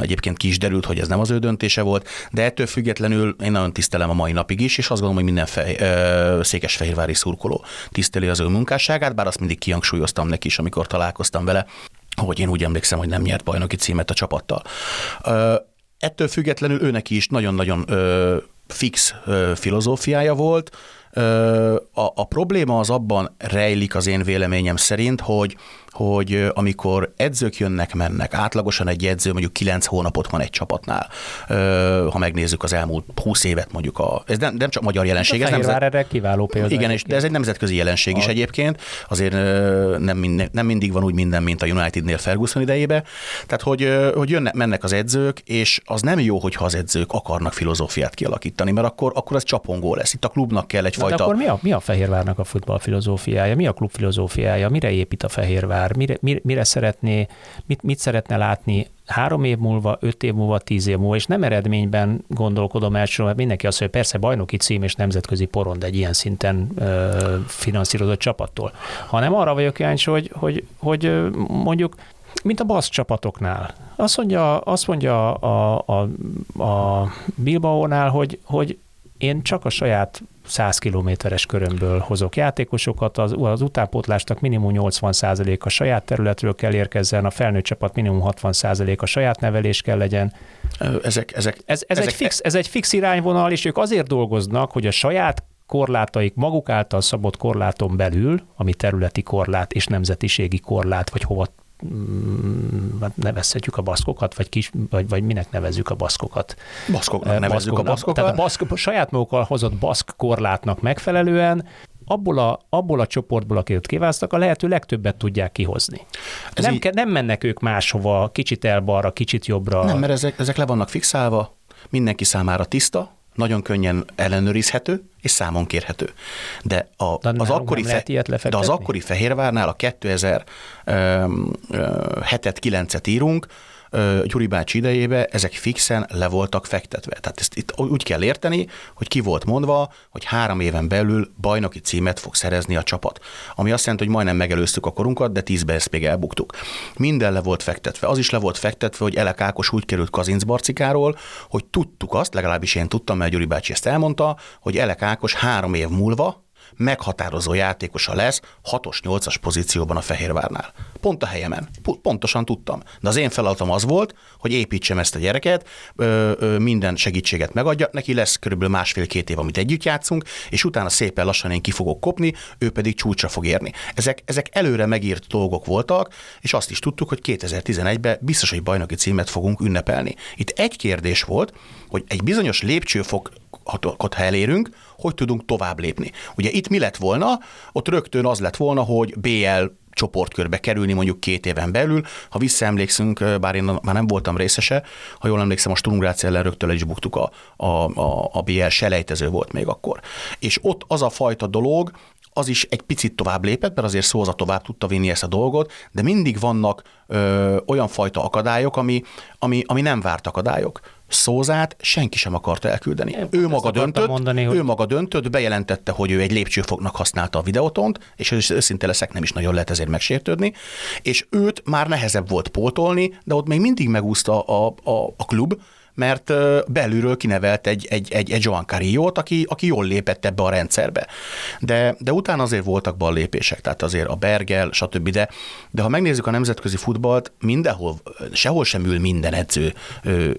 egyébként ki is derült, hogy ez nem az ő döntése volt, de ettől függetlenül én nagyon tisztelem a mai napig is, és azt gondolom, hogy minden székesfehérvári szurkoló tiszteli az ő munkásságát, bár azt mindig kihangsúlyoztam neki is, amikor találkoztam vele, hogy én úgy emlékszem, hogy nem nyert bajnoki címet a csapattal. Ettől függetlenül őneki is nagyon-nagyon fix filozófiája volt. A probléma az abban rejlik az én véleményem szerint, hogy amikor edzők jönnek-mennek, átlagosan egy edző mondjuk 9 hónapot van egy csapatnál, ha megnézzük az elmúlt 20 évet mondjuk, ez nem csak magyar jelenség. Ez erre kiváló példa. Igen, és de ez egy nemzetközi jelenség is egyébként, azért nem mindig van úgy minden, mint a Unitednél Ferguson idejébe, tehát hogy jönnek-mennek az edzők, és az nem jó, hogyha az edzők akarnak filozófiát kialakítani, mert akkor az csapongó lesz. Itt a klubnak kell egyfajta... De akkor mi a Fehérvárnak a futball filozófiája? Mi a klub filozófiája? Mire épít a Fehérvár? Mire szeretné, mit szeretne látni 3 év múlva, 5 év múlva, 10 év múlva, és nem eredményben gondolkodom elsősorban, mindenki azt mondja, hogy persze bajnoki cím és nemzetközi porond egy ilyen szinten finanszírozott csapattól, hanem arra vagyok kíváncsi, hogy mondjuk, mint a bassz csapatoknál. Azt mondja a Bilbaónál, hogy én csak a saját 100 kilométeres körömből hozok játékosokat, az utánpótlásnak minimum 80% a saját területről kell érkezzen, a felnőtt csapat minimum 60% a saját nevelés kell legyen. Ez egy fix irányvonal, és ők azért dolgoznak, hogy a saját korlátaik maguk által szabott korláton belül, ami területi korlát és nemzetiségi korlát, vagy hova nevezhetjük a baszkokat, vagy minek nevezzük a baszkokat? Baszkoknak nevezzük a baszkokat. Tehát saját magukkal hozott baszk korlátnak megfelelően abból a csoportból, akit kiválasztak, a lehető legtöbbet tudják kihozni. Nem mennek ők máshova, kicsit elbalra, kicsit jobbra. Nem, mert ezek le vannak fixálva, mindenki számára tiszta, nagyon könnyen ellenőrizhető és számon kérhető. De az akkori Fehérvárnál a 2007-et, 9-et írunk, Gyuri bácsi idejébe ezek fixen le voltak fektetve. Tehát ezt itt úgy kell érteni, hogy ki volt mondva, hogy 3 éven belül bajnoki címet fog szerezni a csapat. Ami azt jelenti, hogy majdnem megelőztük a korunkat, de 10-ben ezt még elbuktuk. Minden le volt fektetve. Az is le volt fektetve, hogy Elek Ákos úgy került Kazincbarcikáról, hogy tudtuk azt, legalábbis én tudtam, mert Gyuri bácsi ezt elmondta, hogy Elek Ákos 3 év múlva meghatározó játékosa lesz 6-8-as pozícióban a Fehérvárnál. Pont a helyemen. Pontosan tudtam. De az én feladatom az volt, hogy építsem ezt a gyereket, minden segítséget megadja, neki lesz körülbelül 1,5-2 év, amit együtt játszunk, és utána szépen lassan én ki fogok kopni, ő pedig csúcsra fog érni. Ezek előre megírt dolgok voltak, és azt is tudtuk, hogy 2011-ben biztos, hogy bajnoki címet fogunk ünnepelni. Itt egy kérdés volt, hogy egy bizonyos lépcsőfokot, ha elérünk, hogy tudunk tovább lépni. Ugye itt mi lett volna? Ott rögtön az lett volna, hogy BL csoportkörbe kerülni mondjuk 2 éven belül. Ha visszaemlékszünk, bár én már nem voltam részese, ha jól emlékszem, a Sturm Graz ellen rögtön is buktuk, a BL selejtező volt még akkor. És ott az a fajta dolog, az is egy picit tovább lépett, mert azért Sousa tovább tudta vinni ezt a dolgot, de mindig vannak olyan fajta akadályok, ami nem várt akadályok. Sousát senki sem akarta elküldeni. Ő maga döntött, bejelentette, hogy ő egy lépcsőfoknak használta a videótont, és őszinte leszek, nem is nagyon lehet ezért megsértődni, és őt már nehezebb volt pótolni, de ott még mindig megúszta a klub, mert belülről kinevelt egy Joan Carrillo-t, aki jól lépett ebbe a rendszerbe. De utána azért voltak ballépések, tehát azért a Bergel, stb. De ha megnézzük a nemzetközi futballt, sehol sem ül minden edző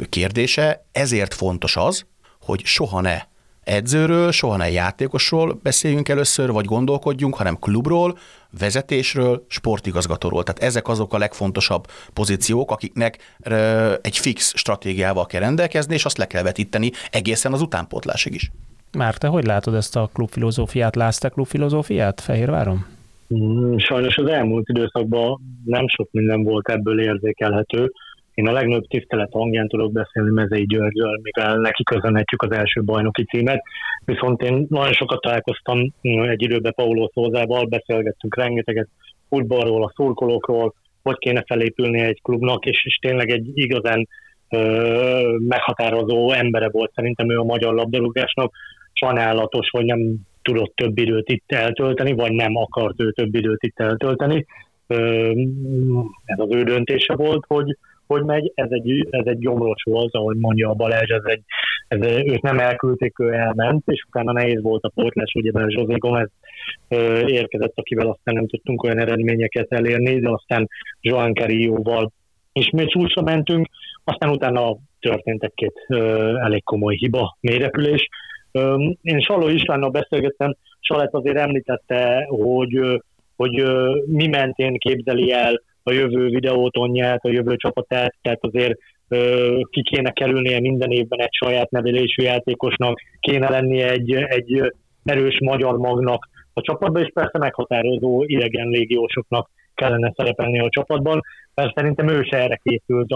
kérdése, ezért fontos az, hogy soha ne edzőről, soha ne játékosról beszéljünk először, vagy gondolkodjunk, hanem klubról, vezetésről, sportigazgatóról. Tehát ezek azok a legfontosabb pozíciók, akiknek egy fix stratégiával kell rendelkezni, és azt le kell vetíteni egészen az utánpótlásig is. Márta, hogy látod ezt a klubfilozófiát? Látsz te klubfilozófiát Fehérváron? Sajnos az elmúlt időszakban nem sok minden volt ebből érzékelhető. Én a legnagyobb tisztelet hangján tudok beszélni Mezei Györgyről, mivel neki köszönhetjük az első bajnoki címet, viszont én nagyon sokat találkoztam egy időben Paulo Sousával, beszélgettünk rengeteget futballról, a szurkolókról, hogy kéne felépülni egy klubnak, és tényleg egy igazán meghatározó embere volt szerintem ő a magyar labdarúgásnak. Sajnálatos, hogy nem tudott több időt itt eltölteni, vagy nem akart ő több időt itt eltölteni. Ez az ő döntése volt, hogy megy, ez egy gyomros volt, ahogy mondja a Balázs, őt nem elküldték, ő elment, és utána nehéz volt a pótlás, ugyebár José Gomez érkezett, akivel aztán nem tudtunk olyan eredményeket elérni, de aztán Joan Carrillo-val ismét csúcsra mentünk, aztán utána történt egy-két elég komoly hiba, mélyrepülés. Én Salló Istvánnal beszélgettem, Salát azért említette, hogy mi mentén képzeli el a jövő videótonját, a jövő csapatát, tehát azért ki kéne kerülnie minden évben egy saját nevelésű játékosnak, kéne lennie egy erős magyar magnak a csapatban, és persze meghatározó idegen légiósoknak kellene szerepelni a csapatban, mert szerintem ő se erre készült,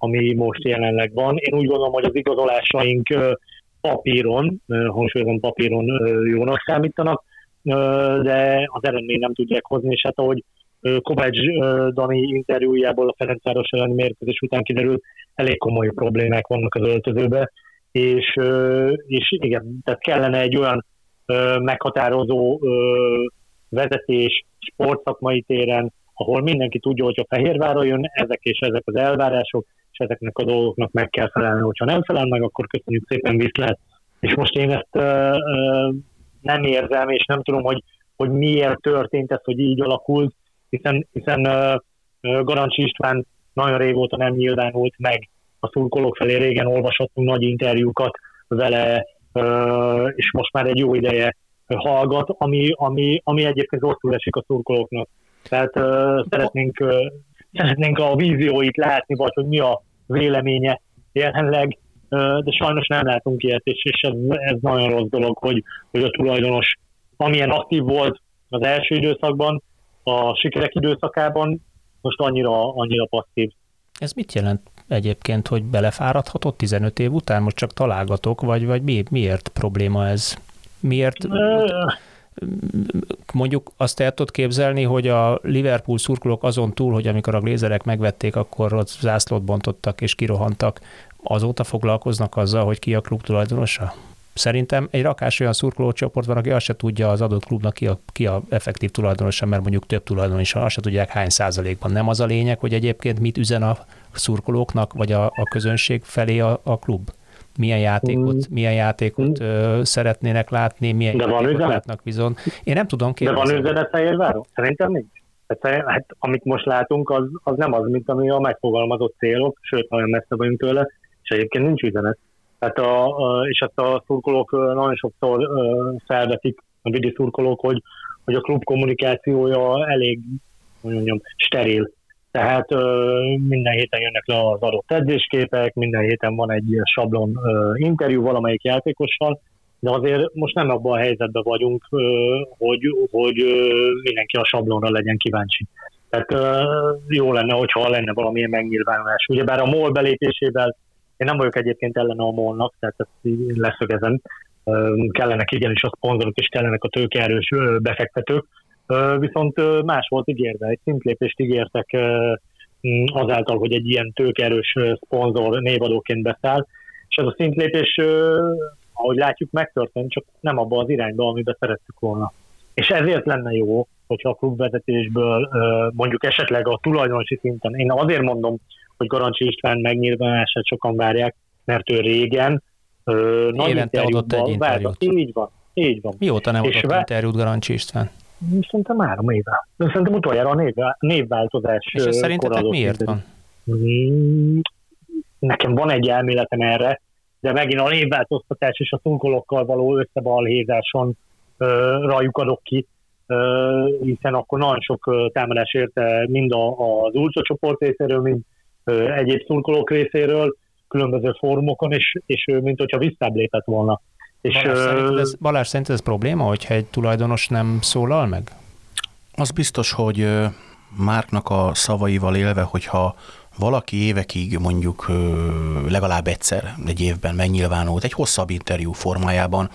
ami most jelenleg van. Én úgy gondolom, hogy az igazolásaink papíron, hangsúlyozom papíron jónak számítanak, de az eredményt nem tudják hozni, és hát ahogy Kovács Dani interjújából a Ferencváros elleni mérkőzés után kiderül, elég komoly problémák vannak az öltözőben, és igen, tehát kellene egy olyan meghatározó vezetés sportszakmai téren, ahol mindenki tudja, hogy a Fehérvárra jön, ezek és ezek az elvárások, és ezeknek a dolgoknak meg kell felelni, hogyha nem felel meg, akkor köszönjük szépen, viszlát. És most én ezt nem érzem, és nem tudom, hogy miért történt ez, hogy így alakult, hiszen Garancsi István nagyon régóta nem nyilvánult meg a szurkolók felé, régen olvashattunk nagy interjúkat vele, és most már egy jó ideje hallgat, ami egyébként rosszul esik a szurkolóknak. Tehát szeretnénk a vízióit látni, vagy hogy mi a véleménye jelenleg, de sajnos nem látunk ilyet, és ez nagyon rossz dolog, hogy a tulajdonos amilyen aktív volt az első időszakban, a sikerek időszakában, most annyira passzív. Ez mit jelent egyébként, hogy belefáradhatott 15 év után? Most csak találgatok, vagy miért probléma ez? Miért? Mondjuk azt el tudod képzelni, hogy a Liverpool szurkolók azon túl, hogy amikor a glézerek megvették, akkor ott zászlót bontottak és kirohantak, azóta foglalkoznak azzal, hogy ki a klub tulajdonosa? Szerintem egy rakás olyan szurkolócsoport van, aki azt se tudja az adott klubnak ki a effektív tulajdonosa, mert mondjuk több tulajdonos is van, azt se tudják hány százalékban. Nem az a lényeg, hogy egyébként mit üzen a szurkolóknak, vagy a közönség felé a klub? Milyen játékot szeretnének látni, milyen de játékot látnak bizony. Én nem tudom kérdezni. De van üzenet Fehérváron? Szerintem nincs. Hát, amit most látunk, az nem az, mint ami a megfogalmazott célok, sőt, nagyon messze vagyunk tőle, és egyébként nincs üzenet. Hát és ezt a szurkolók nagyon sokszor felvetik, a vidi szurkolók, hogy a klub kommunikációja elég steril. Tehát minden héten jönnek le az adott edzésképek, minden héten van egy sablon interjú valamelyik játékossal, de azért most nem abban a helyzetben vagyunk, hogy mindenki a sablonra legyen kíváncsi. Tehát jó lenne, hogyha lenne valamilyen megnyilvánulás. Ugyebár a MOL belépésével én nem vagyok egyébként ellene a MOL-nak, tehát ezt leszögezem. Kellenek igenis a szponzorok, és kellenek a tőkeerős befektetők. Viszont más volt ígérve, egy szintlépést ígértek azáltal, hogy egy ilyen tőkeerős szponzor névadóként beszáll, És ez a szintlépés, ahogy látjuk, megtörtént, csak nem abba az irányba, amiben szerettük volna. És ezért lenne jó, hogyha a klubvezetésből mondjuk esetleg a tulajdonosi szinten, én azért mondom, hogy Garancsi István megnyilvánását sokan várják, mert ő régen nagy interjúban vártak. Így van. Mióta nem adott interjút Garancsi István? Szerintem 3 éve. Szerintem utoljára a névváltozás. És ez szerintetek miért van? Nekem van egy elméletem erre, de megint a névváltoztatás és a szunkolókkal való összebalhézáson rájuk adok ki, hiszen akkor nagyon sok támadás érte mind az Ulcsa csoport részéről, mind egyéb szurkolók részéről, különböző fórumokon, és mint hogyha visszább lépett volna. Balázs, szerinted ez probléma, hogyha egy tulajdonos nem szólal meg? Az biztos, hogy Márknak a szavaival élve, hogyha valaki évekig mondjuk legalább egyszer egy évben megnyilvánult egy hosszabb interjú formájában,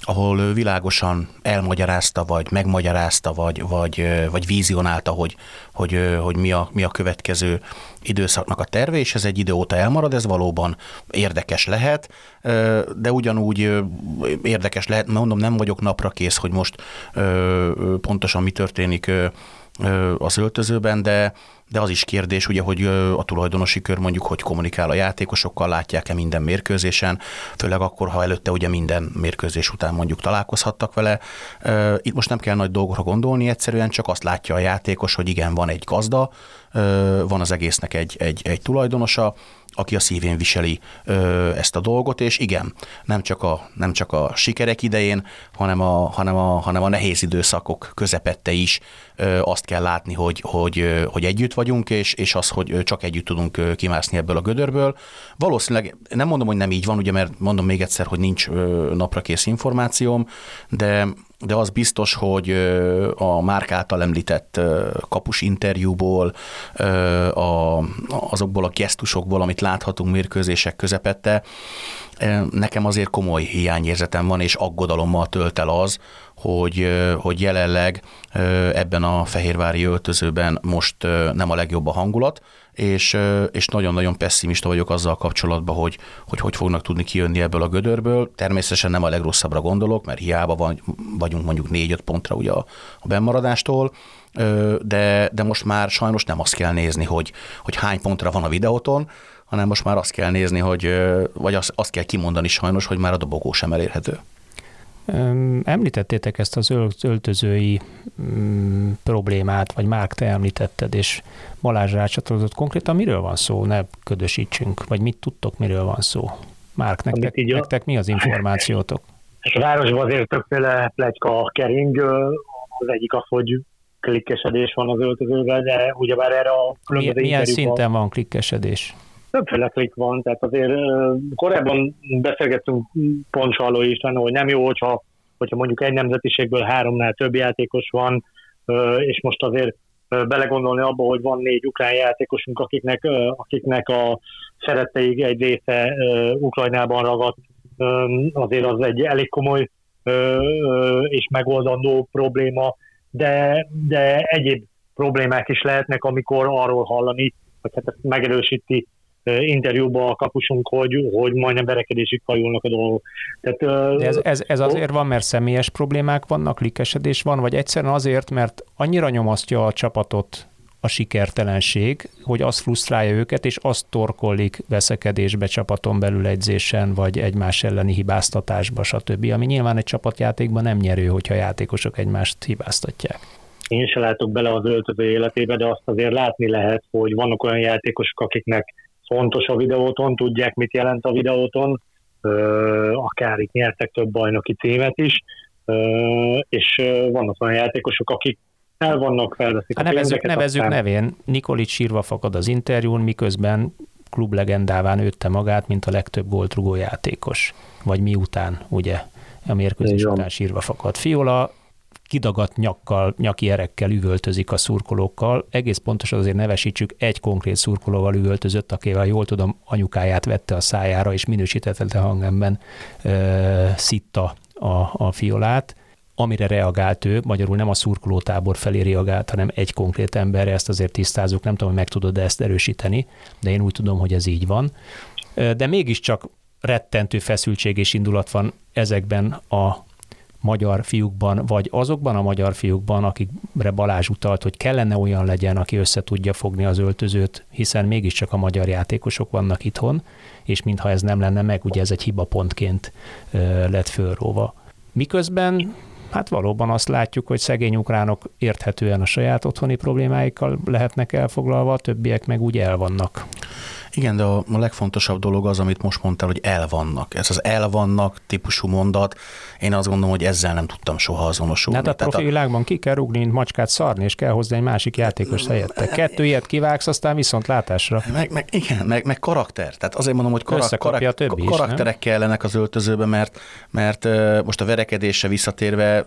ahol világosan elmagyarázta, vagy megmagyarázta, vagy vizionálta, hogy mi a következő időszaknak a terve, és ez egy idő óta elmarad, ez valóban érdekes lehet, de ugyanúgy érdekes lehet, mondom, nem vagyok napra kész, hogy most pontosan mi történik az öltözőben, de az is kérdés, ugye, hogy a tulajdonosi kör mondjuk, hogy kommunikál a játékosokkal, látják-e minden mérkőzésen, főleg akkor, ha előtte ugye minden mérkőzés után mondjuk találkozhattak vele. Itt most nem kell nagy dolgokra gondolni, egyszerűen csak azt látja a játékos, hogy igen, van egy gazda, van az egésznek egy tulajdonosa, aki a szívén viseli ezt a dolgot, és igen, nem csak a sikerek idején, hanem a nehéz időszakok közepette is azt kell látni, hogy együtt vagyunk, és az, hogy csak együtt tudunk kimászni ebből a gödörből. Valószínűleg nem mondom, hogy nem így van, ugye, mert mondom még egyszer, hogy nincs naprakész információm, de az biztos, hogy a Márk által említett kapus interjúból, azokból a gesztusokból, amit láthatunk mérkőzések közepette, nekem azért komoly hiányérzetem van, és aggodalommal tölt el az, hogy jelenleg ebben a fehérvári öltözőben most nem a legjobb a hangulat, és nagyon-nagyon pessimista vagyok azzal kapcsolatban, hogy fognak tudni kijönni ebből a gödörből. Természetesen nem a legrosszabbra gondolok, mert hiába vagyunk mondjuk 4-5 pontra ugye a bennmaradástól, de most már sajnos nem azt kell nézni, hogy hány pontra van a videóton, hanem most már azt kell nézni, vagy azt kell kimondani sajnos, hogy már a dobogó sem elérhető. Említettétek ezt az öltözői problémát, vagy Márk, te említetted, és Balázs rácsatlakozott. Konkrétan miről van szó? Ne ködösítsünk, vagy mit tudtok, miről van szó? Márk, nektek mi az információtok? A városban azért többféle pletyka kering. Az egyik az, hogy klikkesedés van az öltözőben, de ugyebár erre a különböző milyen szinten van klikkesedés? Többféle klik van, tehát azért korábban beszélgettünk pont Salló Istvánnal, hogy nem jó, hogyha mondjuk egy nemzetiségből 3-nál több játékos van, és most azért belegondolni abba, hogy van 4 ukrán játékosunk, akiknek a szeretteig egy része Ukrajnában ragadt, azért az egy elég komoly és megoldandó probléma, de egyéb problémák is lehetnek, amikor arról hallani, hogy hát ezt megerősíti interjúban a kapusunk, hogy majdnem verekedésig fajulnak a dolgok. Tehát, de ez azért van, mert személyes problémák vannak, klikkesedés van, vagy egyszerűen azért, mert annyira nyomasztja a csapatot a sikertelenség, hogy az frusztrálja őket, és azt torkollik veszekedésbe csapaton belül edzésen, vagy egymás elleni hibáztatásba, stb. Ami nyilván egy csapatjátékban nem nyerő, hogyha játékosok egymást hibáztatják. Én se látok bele az öltöző életébe, de azt azért látni lehet, hogy vannak olyan játékosok, akiknek fontos a videóton, tudják, mit jelent a videóton, akár itt nyertek több bajnoki címet is, és vannak olyan játékosok, akik el vannak, felveszik a pénzeket. Nevezzük nevén. Nikolić sírva fakad az interjún, miközben klublegendává nőtte magát, mint a legtöbb góltrugó játékos. Vagy miután, ugye, a mérkőzés után sírva fakad. Fiola kidagadt nyakkal, nyaki erekkel üvöltözik a szurkolókkal. Egész pontosan azért nevesítsük, egy konkrét szurkolóval üvöltözött, akivel jól tudom, anyukáját vette a szájára, és minősíthetetlen hangemben szitta a Fiolát, amire reagált ő, magyarul nem a szurkolótábor felé reagált, hanem egy konkrét emberre, ezt azért tisztázzuk, nem tudom, hogy meg tudod ezt erősíteni, de én úgy tudom, hogy ez így van. De mégiscsak rettentő feszültség és indulat van ezekben a magyar fiúkban, vagy azokban a magyar fiúkban, akikre Balázs utalt, hogy kellene olyan legyen, aki össze tudja fogni az öltözőt, hiszen mégiscsak a magyar játékosok vannak itthon, és mintha ez nem lenne meg, ugye ez egy hibapontként lett fölróva. Miközben hát valóban azt látjuk, hogy szegény ukránok érthetően a saját otthoni problémáikkal lehetnek elfoglalva, a többiek meg úgy elvannak. Igen, de a legfontosabb dolog az, amit most mondtál, hogy elvannak. Ez az elvannak típusú mondat, én azt gondolom, hogy ezzel nem tudtam soha azonosulni. Hát a profi világban ki kell rúgni, mint macskát szarni, és kell hozni egy másik játékost helyette. Kettő ilyet kivágsz, aztán viszont látásra. Meg karakter. Tehát azért mondom, hogy karakterek kellenek az öltözőbe, mert most a verekedésre visszatérve,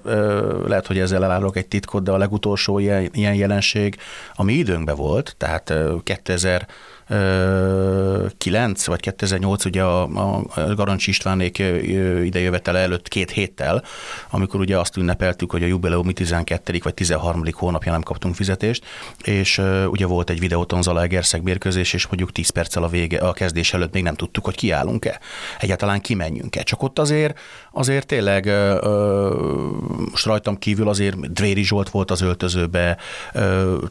lehet, hogy ezzel elárulok egy titkot, de a legutolsó ilyen jelenség, ami időnkben volt, tehát 2009 vagy 2008, ugye a Garancsi Istvánék idejövetele előtt 2 héttel, amikor ugye azt ünnepeltük, hogy a jubileumi 12. vagy 13. hónapja nem kaptunk fizetést, és ugye volt egy videóton Zalaegerszeg mérkőzés, és mondjuk 10 perccel a kezdés előtt még nem tudtuk, hogy kiállunk-e, egyáltalán kimenjünk-e. Csak ott azért tényleg most rajtam kívül azért Dvéri Zsolt volt az öltözőbe,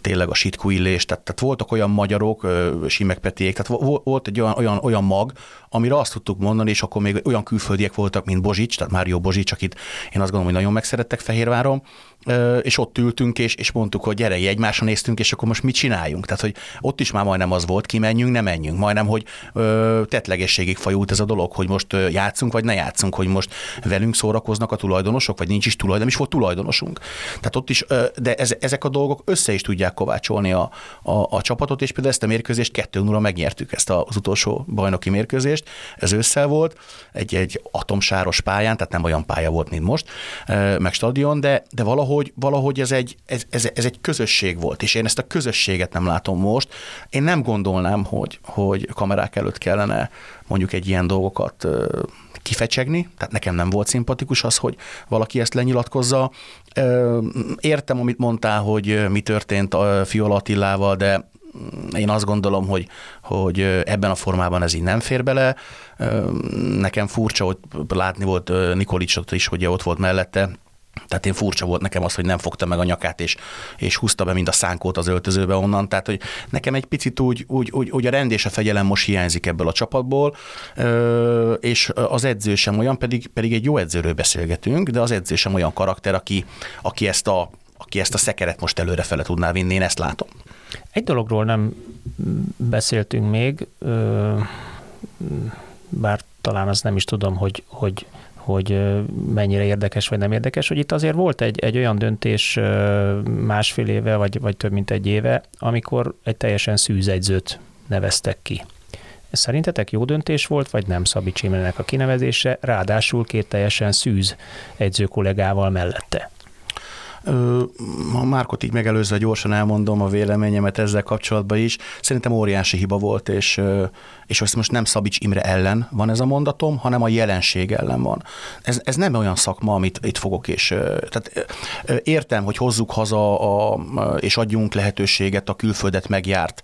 tényleg a Sitku Illés, tehát voltak olyan magyarok, Simek Petiék, tehát volt egy olyan mag, amire azt tudtuk mondani, és akkor még olyan külföldiek voltak, mint Bozsics, tehát Mário Bozsics, akit én azt gondolom, hogy nagyon megszerettek Fehérváron, és ott ültünk, és mondtuk, hogy gyere, egymásra néztünk, és akkor most mit csináljunk? Tehát, hogy ott is már majdnem az volt, kimenjünk, nem menjünk, majdnem, hogy tettlegességig fajult ez a dolog, hogy most játszunk, vagy ne játszunk, hogy most velünk szórakoznak a tulajdonosok, vagy nincs is tulajdonos, nem is volt tulajdonosunk. Tehát ott is, de ezek a dolgok össze is tudják kovácsolni a csapatot, és például ezt a mérkőzést 2-0-ra megnyertük, ezt az utolsó bajnoki mérkőzést, ez ősszel volt, egy atomsáros pályán, tehát nem olyan pálya volt, mint most, meg stadion, de valahogy ez egy közösség volt, és én ezt a közösséget nem látom most. Én nem gondolnám, hogy kamerák előtt kellene mondjuk egy ilyen dolgokat kifecsegni, tehát nekem nem volt szimpatikus az, hogy valaki ezt lenyilatkozza. Értem, amit mondtál, hogy mi történt a Fiola Attilával, de én azt gondolom, hogy ebben a formában ez így nem fér bele. Nekem furcsa, hogy látni volt Nikolićot is, hogy ott volt mellette. Tehát én furcsa volt nekem az, hogy nem fogta meg a nyakát, és húzta be mind a szánkót az öltözőbe onnan. Tehát, hogy nekem egy picit úgy a rend és a fegyelem most hiányzik ebből a csapatból, és az edző sem olyan, pedig egy jó edzőről beszélgetünk, de az edző sem olyan karakter, aki ezt a szekeret most előrefele tudná vinni, én ezt látom. Egy dologról nem beszéltünk még, bár talán azt nem is tudom, hogy mennyire érdekes vagy nem érdekes, hogy itt azért volt egy olyan döntés másfél éve, vagy több mint egy éve, amikor egy teljesen szűz edzőt neveztek ki. Szerintetek jó döntés volt, vagy nem Szabics Imrének a kinevezése, ráadásul 2 teljesen szűz edző kollégával mellette? A Márkot így megelőzve gyorsan elmondom a véleményemet ezzel kapcsolatban is. Szerintem óriási hiba volt, és azt most nem Szabics Imre ellen van ez a mondatom, hanem a jelenség ellen van. Ez nem olyan szakma, amit itt fogok, és tehát értem, hogy hozzuk haza és adjunk lehetőséget a külföldet megjárt,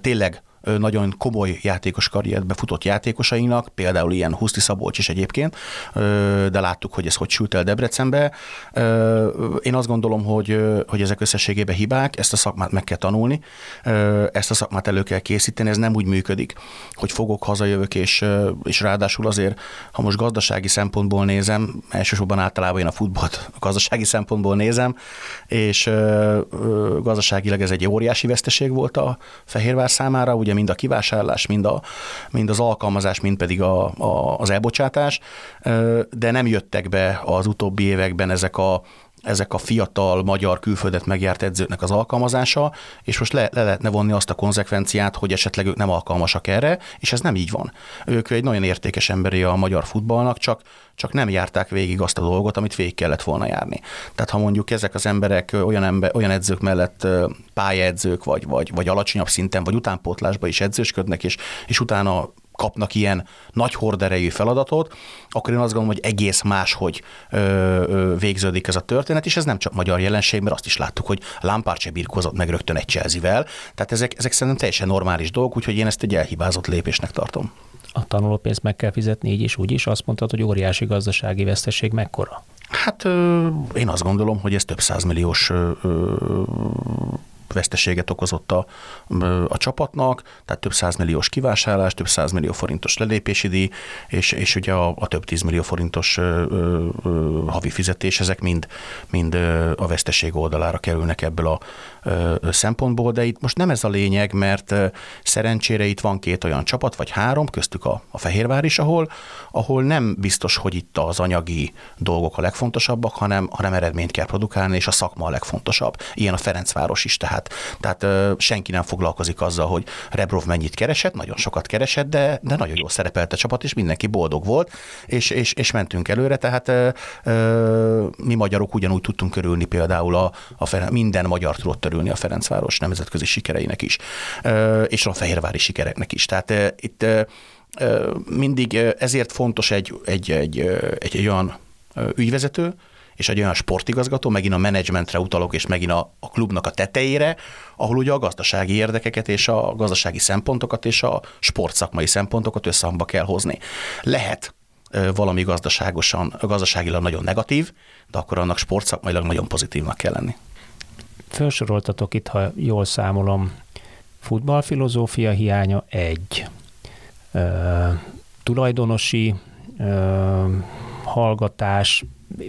tényleg nagyon komoly játékos karrierbe futott játékosainak, például ilyen Huszti Szabolcs is egyébként, de láttuk, hogy ez hogy sült el Debrecenbe. Én azt gondolom, hogy ezek összességében hibák, ezt a szakmát meg kell tanulni, ezt a szakmát elő kell készíteni, ez nem úgy működik, hogy fogok, hazajövök, és ráadásul azért, ha most gazdasági szempontból nézem, elsősorban általában én a futballt gazdasági szempontból nézem, és gazdaságilag ez egy óriási veszteség volt a Fehérvár számára, ugye mind a kivásárlás, mind az alkalmazás, mind pedig az elbocsátás, de nem jöttek be az utóbbi években ezek a fiatal magyar külföldet megjárt edzőknek az alkalmazása, és most le lehetne vonni azt a konzekvenciát, hogy esetleg ők nem alkalmasak erre, és ez nem így van. Ők egy nagyon értékes emberi a magyar futballnak, csak nem járták végig azt a dolgot, amit végig kellett volna járni. Tehát ha mondjuk ezek az emberek olyan edzők mellett pályaedzők, vagy alacsonyabb szinten, vagy utánpótlásba is edzősködnek, és utána kapnak ilyen nagy horderejű feladatot, akkor én azt gondolom, hogy egész máshogy végződik ez a történet, és ez nem csak magyar jelenség, mert azt is láttuk, hogy Lampard se birkózott meg rögtön egy Chelsea-vel, tehát ezek szerintem teljesen normális dolgok, úgyhogy én ezt egy elhibázott lépésnek tartom. A tanulópénzt meg kell fizetni így is, úgy is, azt mondtad, hogy óriási gazdasági veszteség mekkora? Hát én azt gondolom, hogy ez több százmilliós veszteséget okozott a csapatnak, tehát több százmilliós kivásárlás, több százmillió forintos lelépési díj, és ugye a több 10 millió forintos havi fizetés, ezek mind a veszteség oldalára kerülnek ebből a szempontból, de itt most nem ez a lényeg, mert szerencsére itt van két olyan csapat, vagy három, köztük a Fehérvár is, ahol nem biztos, hogy itt az anyagi dolgok a legfontosabbak, hanem eredményt kell produkálni, és a szakma a legfontosabb. Ilyen a Ferencváros is, tehát senki nem foglalkozik azzal, hogy Rebrov mennyit keresett, nagyon sokat keresett, de nagyon jól szerepelt a csapat, és mindenki boldog volt, és mentünk előre, tehát mi magyarok ugyanúgy tudtunk örülni például, minden magyar tudott törülni a Ferencváros nemzetközi sikereinek is, és a fehérvári sikereknek is. Tehát itt mindig ezért fontos egy olyan ügyvezető, és egy olyan sportigazgató, megint a menedzsmentre utalok, és megint a klubnak a tetejére, ahol ugye a gazdasági érdekeket és a gazdasági szempontokat és a sportszakmai szempontokat összehangba kell hozni. Lehet valami gazdaságilag nagyon negatív, de akkor annak sportszakmailag nagyon pozitívnak kell lenni. Felsoroltatok itt, ha jól számolom, futballfilozófia hiánya egy, tulajdonosi hallgatás,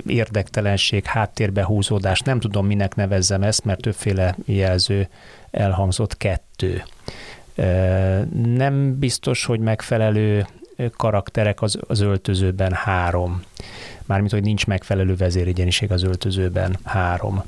érdektelenség, háttérbe húzódás, nem tudom, minek nevezzem ezt, mert többféle jelző elhangzott, 2. Nem biztos, hogy megfelelő karakterek az öltözőben, 3. Mármint, hogy nincs megfelelő vezérigyeniség az öltözőben, 3.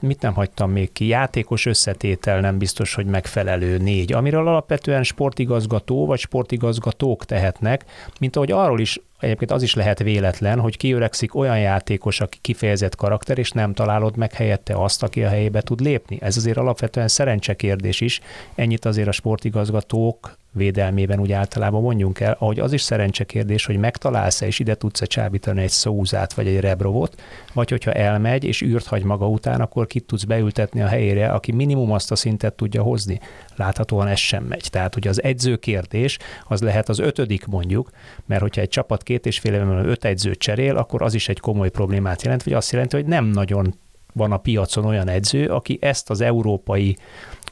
Mit nem hagytam még ki? Játékos összetétel nem biztos, hogy megfelelő, 4, amiről alapvetően sportigazgató vagy sportigazgatók tehetnek, mint ahogy arról is, egyébként az is lehet véletlen, hogy kiöregszik olyan játékos, aki kifejezett karakter, és nem találod meg helyette azt, aki a helyébe tud lépni. Ez azért alapvetően szerencse kérdés is, ennyit azért a sportigazgatók védelmében úgy általában mondjunk el, ahogy az is szerencse kérdés, hogy megtalálsz-e és ide tudsz-e csábítani egy Sousát vagy egy Rebrovot, vagy hogyha elmegy és űrt hagy maga után, akkor kit tudsz beültetni a helyére, aki minimum azt a szintet tudja hozni. Láthatóan ez sem megy. Tehát ugye az edző kérdés, az lehet az 5. mondjuk, mert hogyha egy csapat 2,5 évben 5 edzőt cserél, akkor az is egy komoly problémát jelent, vagy azt jelenti, hogy nem nagyon van a piacon olyan edző, aki ezt az európai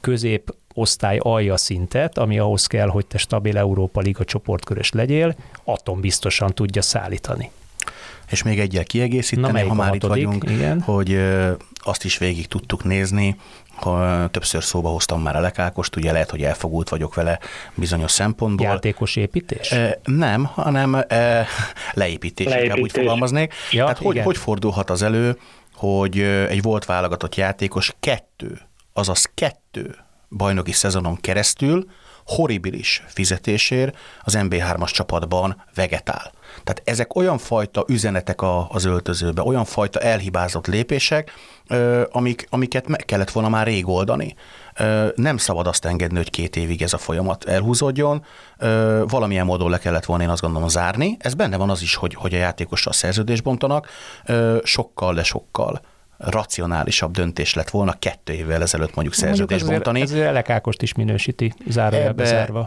középosztály alja szintet, ami ahhoz kell, hogy te stabil Európa Liga csoportkörös legyél, atombiztosan tudja szállítani. És még egyel kiegészíteni, ha már 6. itt vagyunk, igen. Hogy azt is végig tudtuk nézni, ha többször szóba hoztam már Elek Ákost, ugye lehet, hogy elfogult vagyok vele bizonyos szempontból. Játékos építés? Nem, hanem leépítés, inkább úgy fogalmaznék. Ja, tehát hogy fordulhat az elő, hogy egy volt válogatott játékos 2 bajnoki szezonon keresztül horribilis fizetésért az NB3-as csapatban vegetál. Tehát ezek olyan fajta üzenetek az öltözőbe, olyan fajta elhibázott lépések, amiket meg kellett volna már rég oldani. Nem szabad azt engedni, hogy 2 évig ez a folyamat elhúzódjon, valamilyen módon le kellett volna, én azt gondolom, zárni. Ez benne van az is, hogy a játékossal szerződést bontanak, sokkal racionálisabb döntés lett volna 2 évvel ezelőtt mondjuk szerződést bontani. Ez Elek Ákost is minősíti, zárójelbe zárva.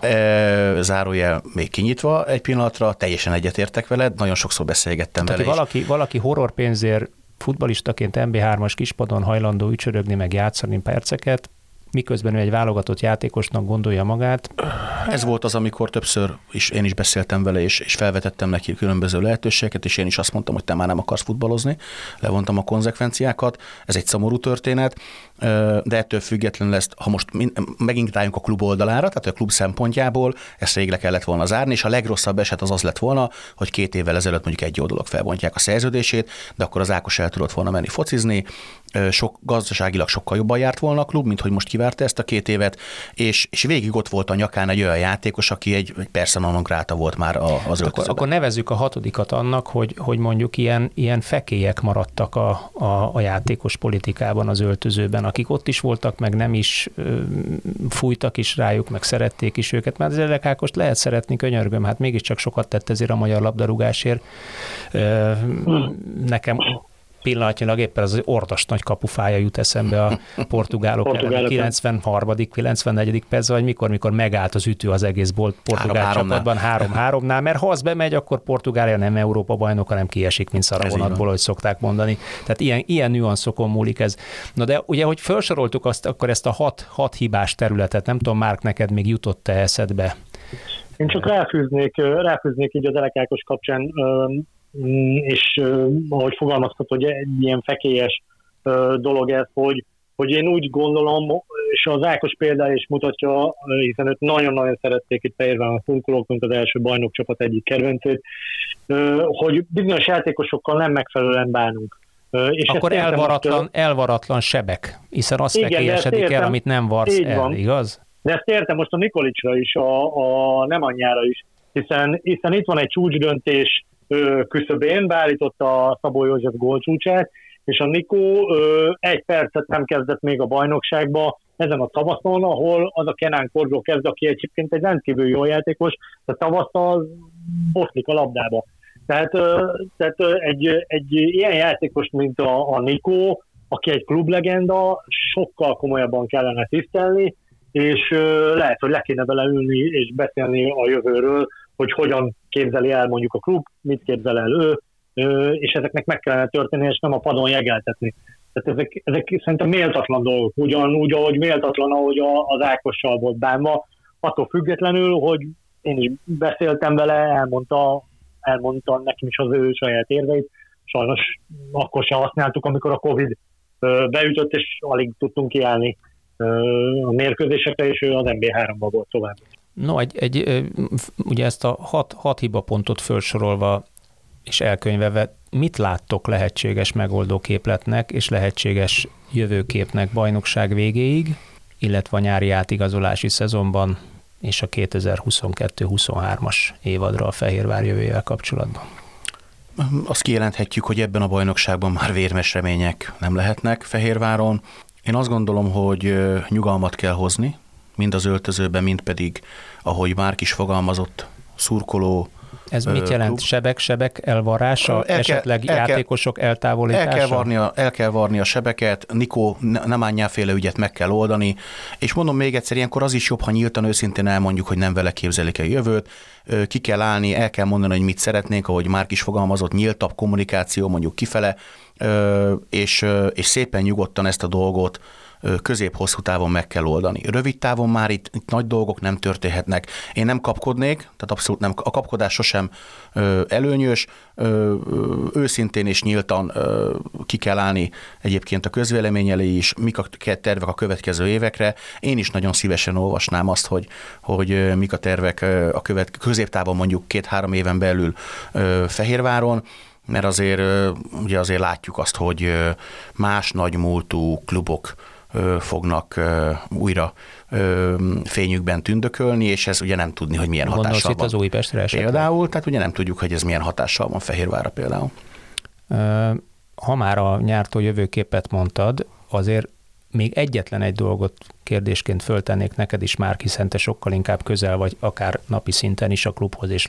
Zárójel még kinyitva egy pillanatra, teljesen egyetértek veled, nagyon sokszor beszélgettem vele. Valaki horrorpénzért futballistaként NB3-as kispadon hajlandó ücsörögni meg játszani perceket, miközben ő egy válogatott játékosnak gondolja magát. Ez volt az, amikor többször is én is beszéltem vele, és felvetettem neki különböző lehetőségeket, és én is azt mondtam, hogy te már nem akarsz futballozni, levontam a konzekvenciákat, ez egy szomorú történet, de ettől függetlenül ezt, ha most megint rájunk a klub oldalára, tehát a klub szempontjából ezt rég le kellett volna zárni, és a legrosszabb eset az lett volna, hogy 2 évvel ezelőtt mondjuk egy oldalak felbontják a szerződését, de akkor az Ákos el tudott volna menni focizni, gazdaságilag sokkal jobban járt volna a klub, mint hogy most kivárta ezt a két évet, és végig ott volt a nyakán egy olyan játékos, aki egy persona non grata volt már az öltözőben. Akkor nevezzük a hatodikat annak, hogy mondjuk ilyen fekélyek maradtak a játékos politikában, az öltözőben, akik ott is voltak, meg nem is fújtak is rájuk, meg szerették is őket. Már az Elek Ákost lehet szeretni, könyörgöm, hát mégiscsak sokat tett ezért a magyar labdarúgásért. Nekem pillanatnyilag éppen az ordas nagy kapufája jut eszembe a portugálok ellen, 93. 94. percben, vagy mikor megállt az ütő az egész portugál csapatban 3-3-nál, mert ha az bemegy, akkor Portugália nem Európa bajnok, hanem kiesik, mint szaravonatból, ahogy szokták mondani. Tehát ilyen nüanszokon múlik ez. Na de ugye, hogy felsoroltuk azt, akkor ezt a hat hibás területet, nem tudom, Márk, neked még jutott-e eszedbe? Én csak ráfűznék így az Elek Ákos kapcsán, és ahogy fogalmaztad, hogy egy ilyen fekélyes dolog ez, hogy én úgy gondolom, és az Ákos példája is mutatja, hiszen őt nagyon-nagyon szerették itt Fehérváron a szurkolók, mint az első bajnokcsapat egyik kedvencét, hogy bizonyos játékosokkal nem megfelelően bánunk. És akkor elvaratlan sebek, hiszen azt fekélyesedik el, amit nem varsz el, van. Igaz? De ezt értem most a Nikolićra is, a nem anyjára is, hiszen itt van egy csúcsdöntés küszöbén, beállította a Szabó József gólcsúcsát, és a Nikó egy percet nem kezdett még a bajnokságba ezen a tavaszon, ahol az a Kenan Korgó kezd, aki egyébként egy rendkívül jó játékos, de tavasszal botlik a labdába. Tehát egy ilyen játékos, mint a Nikó, aki egy klublegenda, sokkal komolyabban kellene tisztelni, és lehet, hogy le kéne vele ülni és beszélni a jövőről, hogy hogyan képzeli el mondjuk a klub, mit képzel el ő, és ezeknek meg kellene történni, és nem a padon jegeltetni. Tehát ezek szerintem méltatlan dolgok, ugyanúgy, ahogy méltatlan, ahogy az Ákossal volt bánva, attól függetlenül, hogy én is beszéltem vele, elmondta nekem is az ő saját érveit, sajnos akkor sem használtuk, amikor a Covid beütött, és alig tudtunk kiállni a mérkőzésekre, és ő az NB3-ban volt tovább. No, ugye ezt a hat hibapontot felsorolva és elkönyvelve, mit láttok lehetséges megoldóképletnek és lehetséges jövőképnek bajnokság végéig, illetve a nyári átigazolási szezonban és a 2022-23-as évadra a Fehérvár jövőjével kapcsolatban? Azt kijelenthetjük, hogy ebben a bajnokságban már vérmes remények nem lehetnek Fehérváron. Én azt gondolom, hogy nyugalmat kell hozni, mind az öltözőben, mind pedig, ahogy Márk is fogalmazott, szurkoló. Ez mit jelent? Klub. Sebek elvarrása, esetleg játékosok eltávolítása? El kell varni a sebeket, Nikó nem ányáféle ügyet meg kell oldani, és mondom még egyszer, ilyenkor az is jobb, ha nyíltan őszintén elmondjuk, hogy nem vele képzelik el jövőt, ki kell állni, el kell mondani, hogy mit szeretnénk, ahogy Márk is fogalmazott, nyíltabb kommunikáció mondjuk kifele, és szépen nyugodtan ezt a dolgot közép-hosszú távon meg kell oldani. Rövid távon már itt nagy dolgok nem történhetnek. Én nem kapkodnék, tehát abszolút nem, a kapkodás sosem előnyös, őszintén és nyíltan ki kell állni egyébként a közvélemény elé is, mik a tervek a következő évekre. Én is nagyon szívesen olvasnám azt, hogy mik a tervek a középtávon mondjuk 2-3 éven belül Fehérváron, mert azért látjuk azt, hogy más nagymúltú klubok fognak újra fényükben tündökölni, és ez ugye nem tudni, hogy milyen hatással van. Az Újpestre például, tehát ugye nem tudjuk, hogy ez milyen hatással van Fehérvárra például. Ha már a nyártól jövőképet mondtad, azért még egyetlen egy dolgot kérdésként föltennék neked is, Márk, hiszen te sokkal inkább közel vagy, akár napi szinten is a klubhoz, és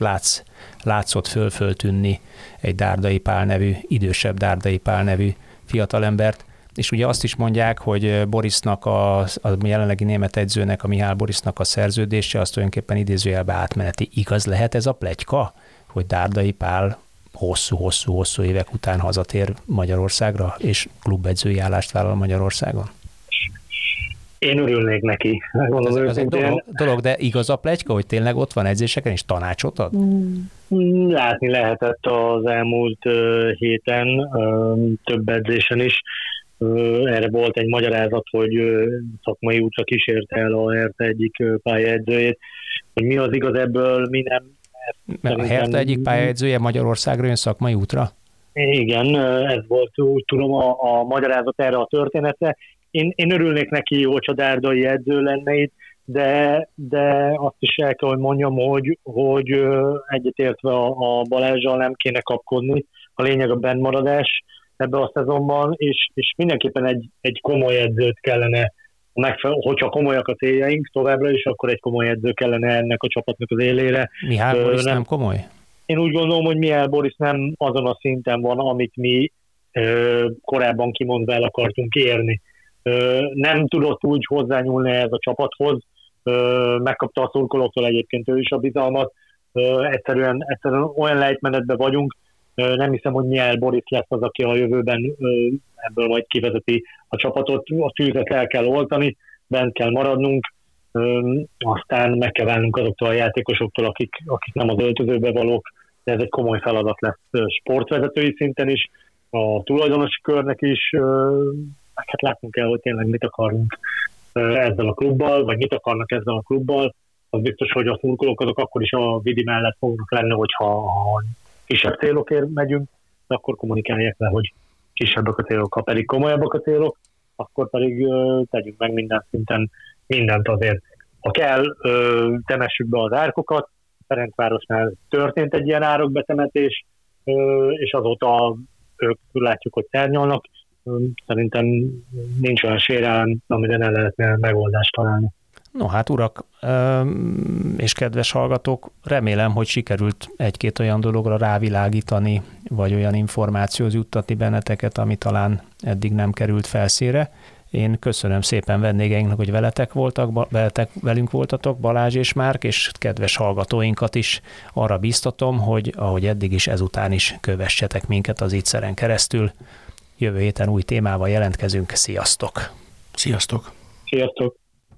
látszott föltűnni egy idősebb Dárdai Pál nevű fiatalembert, és ugye azt is mondják, hogy Borisnak, a jelenlegi német edzőnek, a Mihály Borisnak a szerződése, azt tulajdonképpen idézőjelbe átmeneti. Igaz lehet ez a pletyka, hogy Dárdai Pál hosszú évek után hazatér Magyarországra, és klubedzői állást vállal Magyarországon? Én örülnék neki. Ez egy dolog, de igaz a pletyka, hogy tényleg ott van edzéseken, és tanácsot ad? Látni lehetett az elmúlt héten több edzésen is. Erre volt egy magyarázat, hogy szakmai útra kísérte el a Hertha egyik pályaedzőjét, hogy mi az igaz ebből, mi nem. Mert a Hertha egyik pályaedzője Magyarországra jön szakmai útra? Igen, ez volt, úgy tudom, a magyarázat erre a történetre. Én örülnék neki, hogyha Dárdai edző lenne itt, de azt is el kell, hogy mondjam, hogy egyetértve a Balázsral nem kéne kapkodni. A lényeg a bennmaradás ebbe a szezonban, és mindenképpen egy komoly edzőt kellene, hogyha komolyak a céljaink továbbra is, akkor egy komoly edző kellene ennek a csapatnak az élére. Mihály Boris nem komoly? Én úgy gondolom, hogy Mihály Boris nem azon a szinten van, amit mi korábban kimondva el akartunk érni. Nem tudott úgy hozzányúlni ez a csapathoz, megkapta a szurkolóktól egyébként ő is a bizalmat, egyszerűen olyan lejtmenetben vagyunk, nem hiszem, hogy Mihály Boris lesz az, aki a jövőben ebből majd kivezeti a csapatot, a tűzet el kell oltani, bent kell maradnunk, aztán meg kell válnunk azoktól a játékosoktól, akik nem az öltözőbe valók, de ez egy komoly feladat lesz sportvezetői szinten is, a tulajdonosi körnek is, hát látnunk kell, hogy tényleg mit akarunk ezzel a klubbal, vagy mit akarnak ezzel a klubbal, az biztos, hogy a szurkolók azok akkor is a Vidi mellett fognak lenni, hogyha kisebb célokért megyünk, de akkor kommunikálják le, hogy kisebbek a célok, ha pedig komolyabbak a célok, akkor pedig tegyünk meg minden szinten mindent azért. Ha kell, temessük be az árkokat, Ferencvárosnál történt egy ilyen árokbetemetés, és azóta ők látjuk, hogy tárgyalnak, szerintem nincs olyan sérelem, amire ne lehetne megoldást találni. No hát urak, és kedves hallgatók, remélem, hogy sikerült egy-két olyan dologra rávilágítani, vagy olyan információhoz juttatni benneteket, ami talán eddig nem került felszínre. Én köszönöm szépen vendégeinknek, hogy velünk voltatok, Balázs és Márk, és kedves hallgatóinkat is arra biztatom, hogy ahogy eddig is, ezután is kövessetek minket az ZICCER-en keresztül. Jövő héten új témával jelentkezünk. Sziasztok! Sziasztok! Sziasztok!